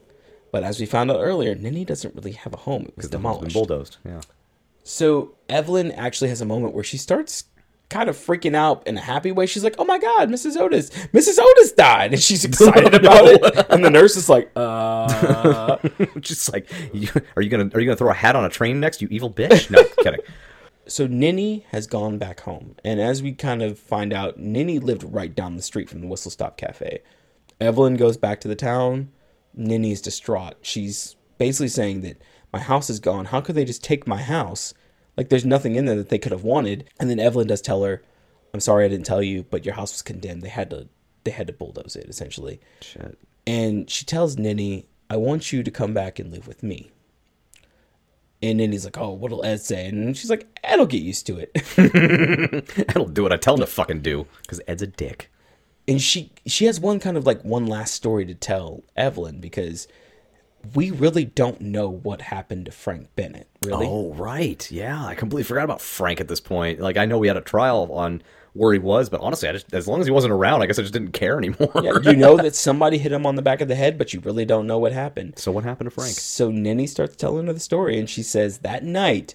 But as we found out earlier, Ninny doesn't really have a home. It was demolished. It was bulldozed, yeah. So Evelyn actually has a moment where she starts... kind of freaking out in a happy way. She's like, oh my God, Mrs. Otis died. And she's excited about it. And the nurse is like, just like, are you gonna throw a hat on a train next, you evil bitch? No, kidding. So Ninny has gone back home. And as we kind of find out, Ninny lived right down the street from the Whistle Stop Cafe. Evelyn goes back to the town. Ninny is distraught. She's basically saying that my house is gone. How could they just take my house? Like, there's nothing in there that they could have wanted. And then Evelyn does tell her, I'm sorry I didn't tell you, but your house was condemned. They had to bulldoze it, essentially. Shit. And she tells Ninny, I want you to come back and live with me. And Ninny's like, oh, what'll Ed say? And she's like, Ed'll get used to it. Ed'll do what I tell him to fucking do. Because Ed's a dick. And she has one kind of, like, one last story to tell Evelyn, because... we really don't know what happened to Frank Bennett, really. Oh, right. Yeah, I completely forgot about Frank at this point. Like, I know we had a trial on where he was, but honestly, as long as he wasn't around, I guess I just didn't care anymore. Yeah, you know that somebody hit him on the back of the head, but you really don't know what happened. So what happened to Frank? So Ninny starts telling her the story, and she says that night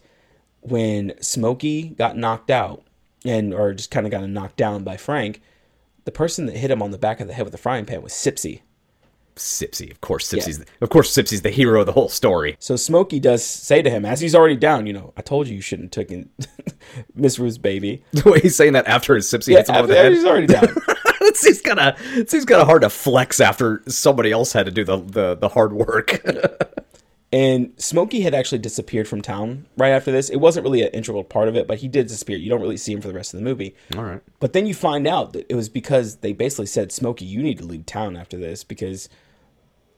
when Smokey got knocked out, or just kind of got knocked down by Frank, the person that hit him on the back of the head with a frying pan was Sipsy. Sipsy, of course. Sipsy's the hero of the whole story. So Smokey does say to him, as he's already down, you know, I told you shouldn't have taken Miss Ruth's baby. The way he's saying that after his Sipsy hits him over the head. He's already down. It seems kind of hard to flex after somebody else had to do the hard work. And Smokey had actually disappeared from town right after this. It wasn't really an integral part of it, but he did disappear. You don't really see him for the rest of the movie. All right. But then you find out that it was because they basically said, Smokey, you need to leave town after this because...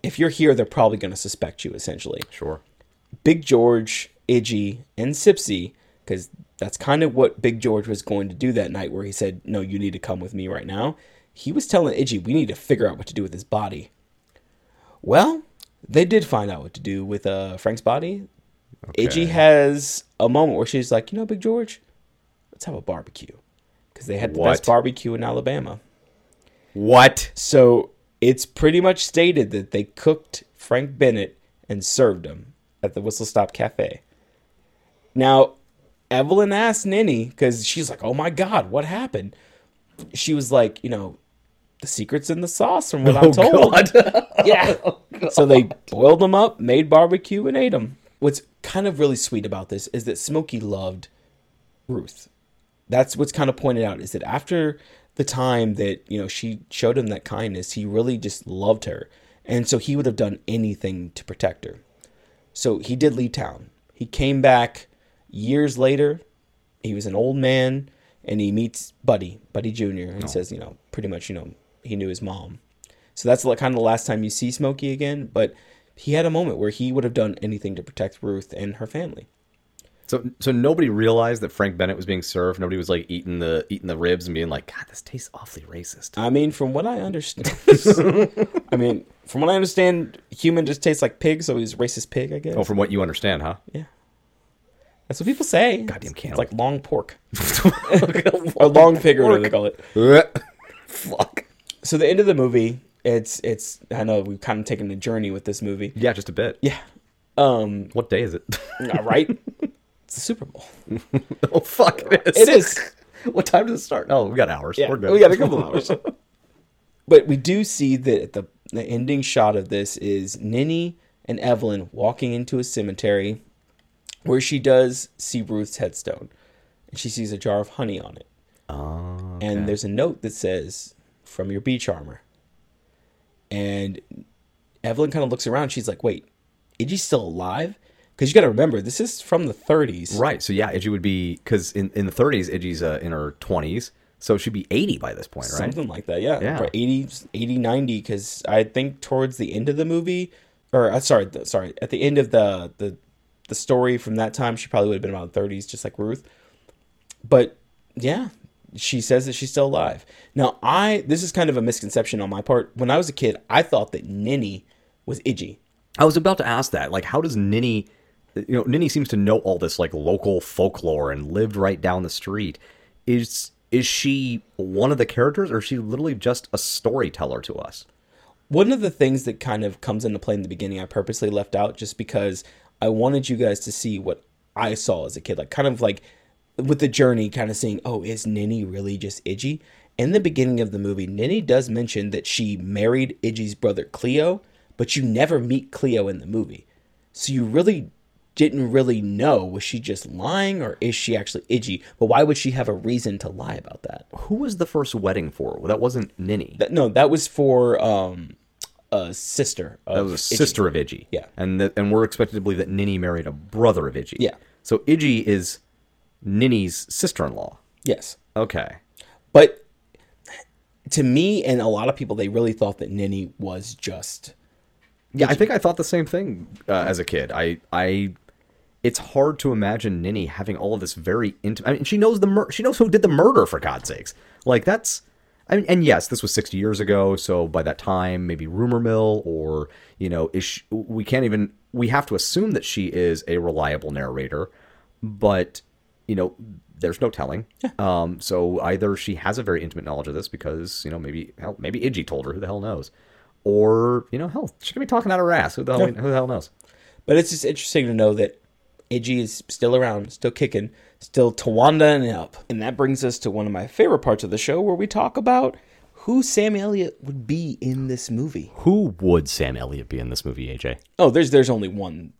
if you're here, they're probably going to suspect you, essentially. Sure. Big George, Idgie, and Sipsy, because that's kind of what Big George was going to do that night where he said, no, you need to come with me right now. He was telling Idgie, we need to figure out what to do with his body. Well, they did find out what to do with Frank's body. Okay. Idgie has a moment where she's like, you know, Big George, let's have a barbecue. Because they had the best barbecue in Alabama. What? So it's pretty much stated that they cooked Frank Bennett and served him at the Whistle Stop Cafe. Now, Evelyn asked Ninny, because she's like, oh my God, what happened? She was like, you know, the secret's in the sauce from what I'm told. God. Yeah. Oh, God. So they boiled them up, made barbecue, and ate them. What's kind of really sweet about this is that Smokey loved Ruth. That's what's kind of pointed out, is that after the time that, you know, she showed him that kindness, he really just loved her. And so he would have done anything to protect her. So he did leave town. He came back years later. He was an old man. And he meets Buddy Junior, and says, you know, pretty much, you know, he knew his mom. So that's kind of the last time you see Smokey again. But he had a moment where he would have done anything to protect Ruth and her family. So nobody realized that Frank Bennett was being served. Nobody was like eating the ribs and being like, God, this tastes awfully racist. I mean, from what I understand, human just tastes like pig, so he's a racist pig, I guess. Oh, from what you understand, huh? Yeah. That's what people say. Goddamn cannibal. It's like long pork. Or long pig, or whatever they call it. Fuck. So the end of the movie, it's I know we've kind of taken a journey with this movie. Yeah, just a bit. Yeah. What day is it? Right? It's the Super Bowl. Oh, fuck, it is. It is. What time does it start? Oh, we got hours. Yeah, we're good. We got a couple hours. But we do see that the ending shot of this is Ninny and Evelyn walking into a cemetery, where she does see Ruth's headstone, and she sees a jar of honey on it. Oh, okay. And there's a note that says, from your bee charmer. And Evelyn kind of looks around. She's like, wait, Idgie's still alive? Because you got to remember, this is from the 30s. Right. So, yeah, Idgie would be, because in the 30s, Idgie's in her 20s. So she'd be 80 by this point, right? Something like that, yeah. Probably 80, 90, because I think towards the end of the movie, or sorry, at the end of the story from that time, she probably would have been about 30s, just like Ruth. But yeah, she says that she's still alive. Now, this is kind of a misconception on my part. When I was a kid, I thought that Ninny was Idgie. I was about to ask that. Like, how does Ninny, you know, Ninny seems to know all this like local folklore and lived right down the street. Is she one of the characters, or is she literally just a storyteller to us? One of the things that kind of comes into play in the beginning, I purposely left out just because I wanted you guys to see what I saw as a kid, like kind of like with the journey, kind of seeing, oh, is Ninny really just Idgie? In the beginning of the movie, Ninny does mention that she married Idgie's brother Cleo, but you never meet Cleo in the movie. So you really didn't really know, was she just lying or is she actually Idgie? But why would she have a reason to lie about that? Who was the first wedding for? Well, that wasn't Ninny. That was for... sister of Idgie. Yeah. And we're expected to believe that Ninny married a brother of Idgie. Yeah. So Idgie is Ninny's sister-in-law. Yes. Okay. But to me and a lot of people, they really thought that Ninny was just... Yeah, Idgie. I think I thought the same thing as a kid. I it's hard to imagine Ninny having all of this very intimate... I mean, she knows who did the murder, for God's sakes. Like, that's... I mean, and yes, this was 60 years ago, so by that time, maybe rumor mill, or, you know, we have to assume that she is a reliable narrator, but, you know, there's no telling. Yeah. So either she has a very intimate knowledge of this because, you know, maybe Idgie told her, who the hell knows, or, you know, hell, she could be talking out her ass, who the hell knows. But it's just interesting to know that Idgie is still around, still kicking, still Tawanda and up. And that brings us to one of my favorite parts of the show where we talk about who Sam Elliott would be in this movie. Who would Sam Elliott be in this movie, AJ? Oh, there's only one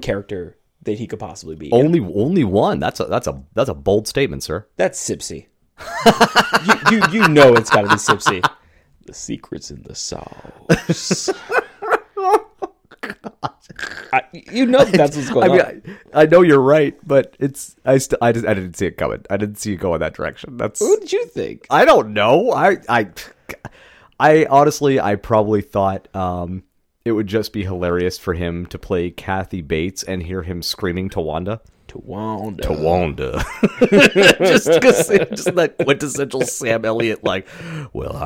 character that he could possibly be. Only one. That's a bold statement, sir. That's Sipsy. you know it's got to be Sipsy. The secret's in the sauce. You know that's what's going on. I know you're right, but I didn't see it coming. I didn't see it go in that direction. What did you think? I don't know. I honestly, I probably thought it would just be hilarious for him to play Kathy Bates and hear him screaming Tawanda. Tawanda. Tawanda. just that quintessential Sam Elliott, like, well,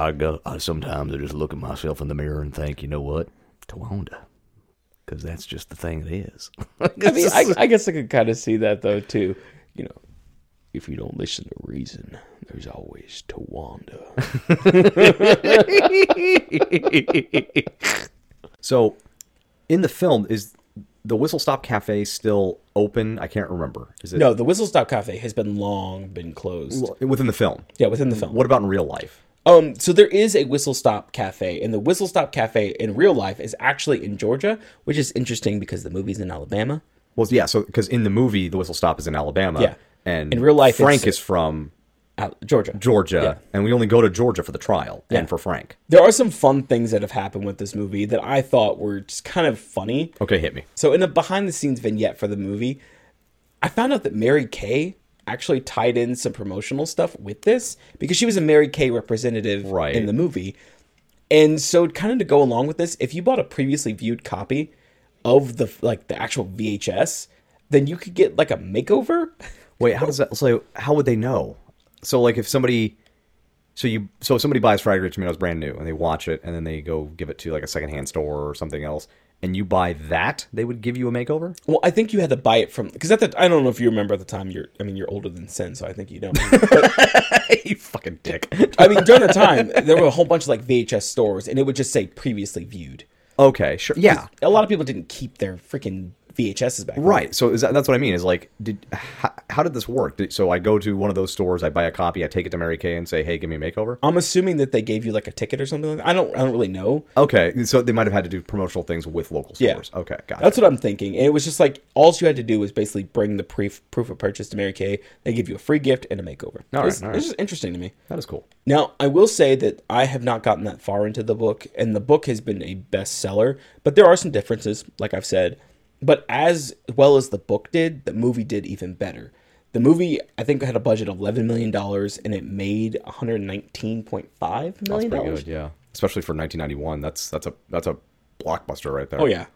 I sometimes I just look at myself in the mirror and think, you know what? Tawanda. Because that's just the thing it is. I mean, I guess I could kind of see that, though, too. You know, if you don't listen to reason, there's always Tawanda. So, in the film, is the Whistle Stop Cafe still open? I can't remember. Is it? No, the Whistle Stop Cafe has long been closed. Within the film? Yeah, within the film. What about in real life? So there is a Whistle Stop Cafe, and the Whistle Stop Cafe in real life is actually in Georgia, which is interesting because the movie's in Alabama. Well, yeah, so because in the movie, the Whistle Stop is in Alabama. Yeah. And in real life, Frank is from... Georgia. Yeah. And we only go to Georgia for the trial and for Frank. There are some fun things that have happened with this movie that I thought were just kind of funny. Okay, hit me. So in a behind-the-scenes vignette for the movie, I found out that Mary Kay actually tied in some promotional stuff with this because she was a Mary Kay representative in the movie. And so kind of to go along with this, if you bought a previously viewed copy of the actual VHS, then you could get a makeover. Wait, how does that... So how would they know? So, if somebody, so if somebody buys Fried Green Tomatoes brand new and they watch it and then they go give it to a secondhand store or something else, and you buy that, they would give you a makeover? Well, I think you had to buy it from because I don't know if you remember at the time. You're older than sin, so I think you don't. But, you fucking dick. I mean, during the time there were a whole bunch of VHS stores, and it would just say previously viewed. Okay, sure. Yeah, a lot of people didn't keep their freaking VHSs back then. Right. So that's what I mean is how did this work? So I go to one of those stores, I buy a copy, I take it to Mary Kay and say, hey, give me a makeover. I'm assuming that they gave you a ticket or something like that. I don't really know. Okay. So they might have had to do promotional things with local stores. Yeah. Okay. Gotcha. That's what I'm thinking. And it was just all you had to do was basically bring the proof of purchase to Mary Kay. They give you a free gift and a makeover. All right. It's just interesting to me. That is cool. Now, I will say that I have not gotten that far into the book and the book has been a bestseller, but there are some differences, like I've said. But as well as the book did, the movie did even better. The movie, I think, had a budget of $11 million, and it made $119.5 million. That's pretty good, yeah. Especially for 1991, that's a blockbuster right there. Oh, yeah.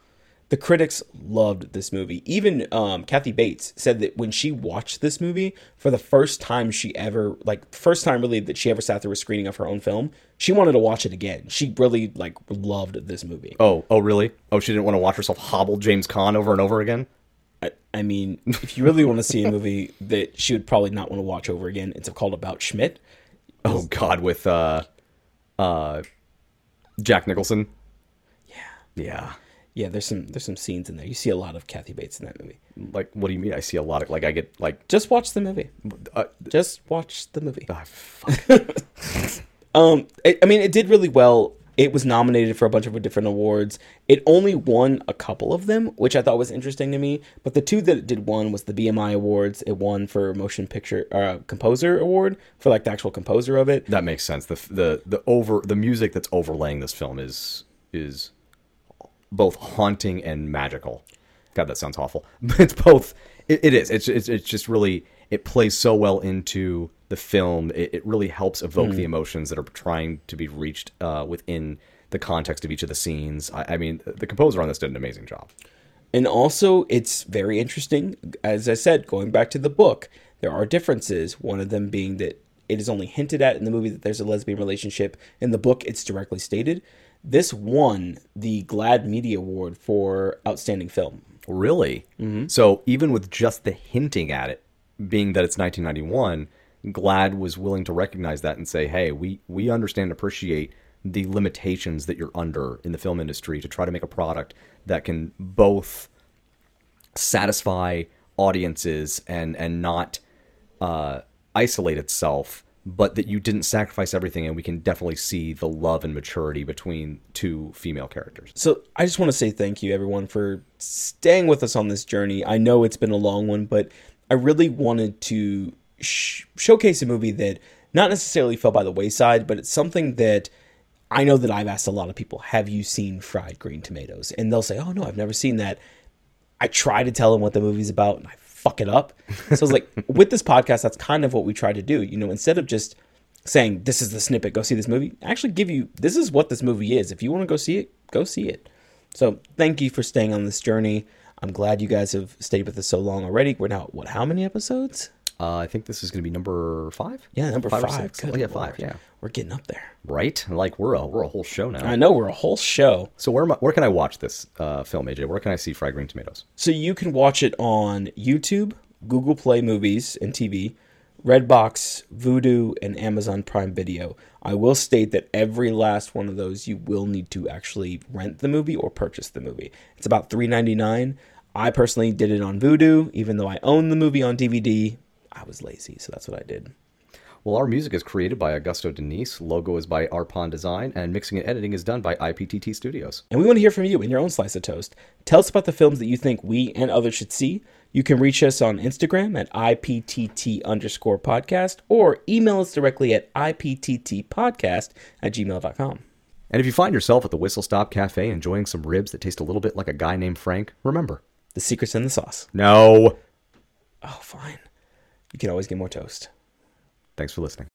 The critics loved this movie. Even Kathy Bates said that when she watched this movie, for the first time she ever, first time really that she ever sat through a screening of her own film, she wanted to watch it again. She really, loved this movie. Oh, really? Oh, she didn't want to watch herself hobble James Caan over and over again? I mean, if you really want to see a movie that she would probably not want to watch over again, it's called About Schmidt. Oh, God, with Jack Nicholson? Yeah. Yeah. Yeah, there's some scenes in there. You see a lot of Kathy Bates in that movie. What do you mean? I see a lot of I get Just watch the movie. Just watch the movie. Oh, fuck. It did really well. It was nominated for a bunch of different awards. It only won a couple of them, which I thought was interesting to me. But the two that it did won was the BMI Awards. It won for Motion Picture Composer Award for the actual composer of it. That makes sense. The music that's overlaying this film is both haunting and magical. God, that sounds awful. It's both. It is. It's just really. It plays so well into the film. It really helps evoke the emotions that are trying to be reached within the context of each of the scenes. I mean, the composer on this did an amazing job. And also, it's very interesting. As I said, going back to the book, there are differences. One of them being that it is only hinted at in the movie that there's a lesbian relationship. In the book, it's directly stated. This won the GLAAD Media Award for Outstanding Film. Really? Mm-hmm. So even with just the hinting at it, being that it's 1991, GLAAD was willing to recognize that and say, hey, we understand and appreciate the limitations that you're under in the film industry to try to make a product that can both satisfy audiences and not isolate itself, but that you didn't sacrifice everything, and we can definitely see the love and maturity between two female characters. So I just want to say thank you, everyone, for staying with us on this journey. I know it's been a long one, but I really wanted to showcase a movie that not necessarily fell by the wayside, but it's something that I know that I've asked a lot of people, have you seen Fried Green Tomatoes? And they'll say, oh, no, I've never seen that. I try to tell them what the movie's about, and I fuck it up. So I was with this podcast, that's kind of what we try to do. You know, instead of just saying, this is the snippet, go see this movie, actually give you, this is what this movie is. If you want to go see it, go see it. So thank you for staying on this journey. I'm glad you guys have stayed with us so long already. We're now, what, how many episodes? I think this is going to be number 5. Yeah, number 5. Yeah, 5. Yeah, we're getting up there, right? Like we're a whole show now. I know, we're a whole show. So where can I watch this film, AJ? Where can I see Fried Green Tomatoes? So you can watch it on YouTube, Google Play Movies and TV, Redbox, Vudu, and Amazon Prime Video. I will state that every last one of those you will need to actually rent the movie or purchase the movie. It's about $3.99. I personally did it on Vudu, even though I own the movie on DVD. I was lazy, so that's what I did. Well, our music is created by Augusto Denise, logo is by Arpon Design, and mixing and editing is done by IPTT Studios. And we want to hear from you in your own slice of toast. Tell us about the films that you think we and others should see. You can reach us on Instagram at IPTT_podcast or email us directly at IPTTpodcast@gmail.com. And if you find yourself at the Whistle Stop Cafe enjoying some ribs that taste a little bit like a guy named Frank, remember, the secret's in the sauce. No. Oh, fine. You can always get more toast. Thanks for listening.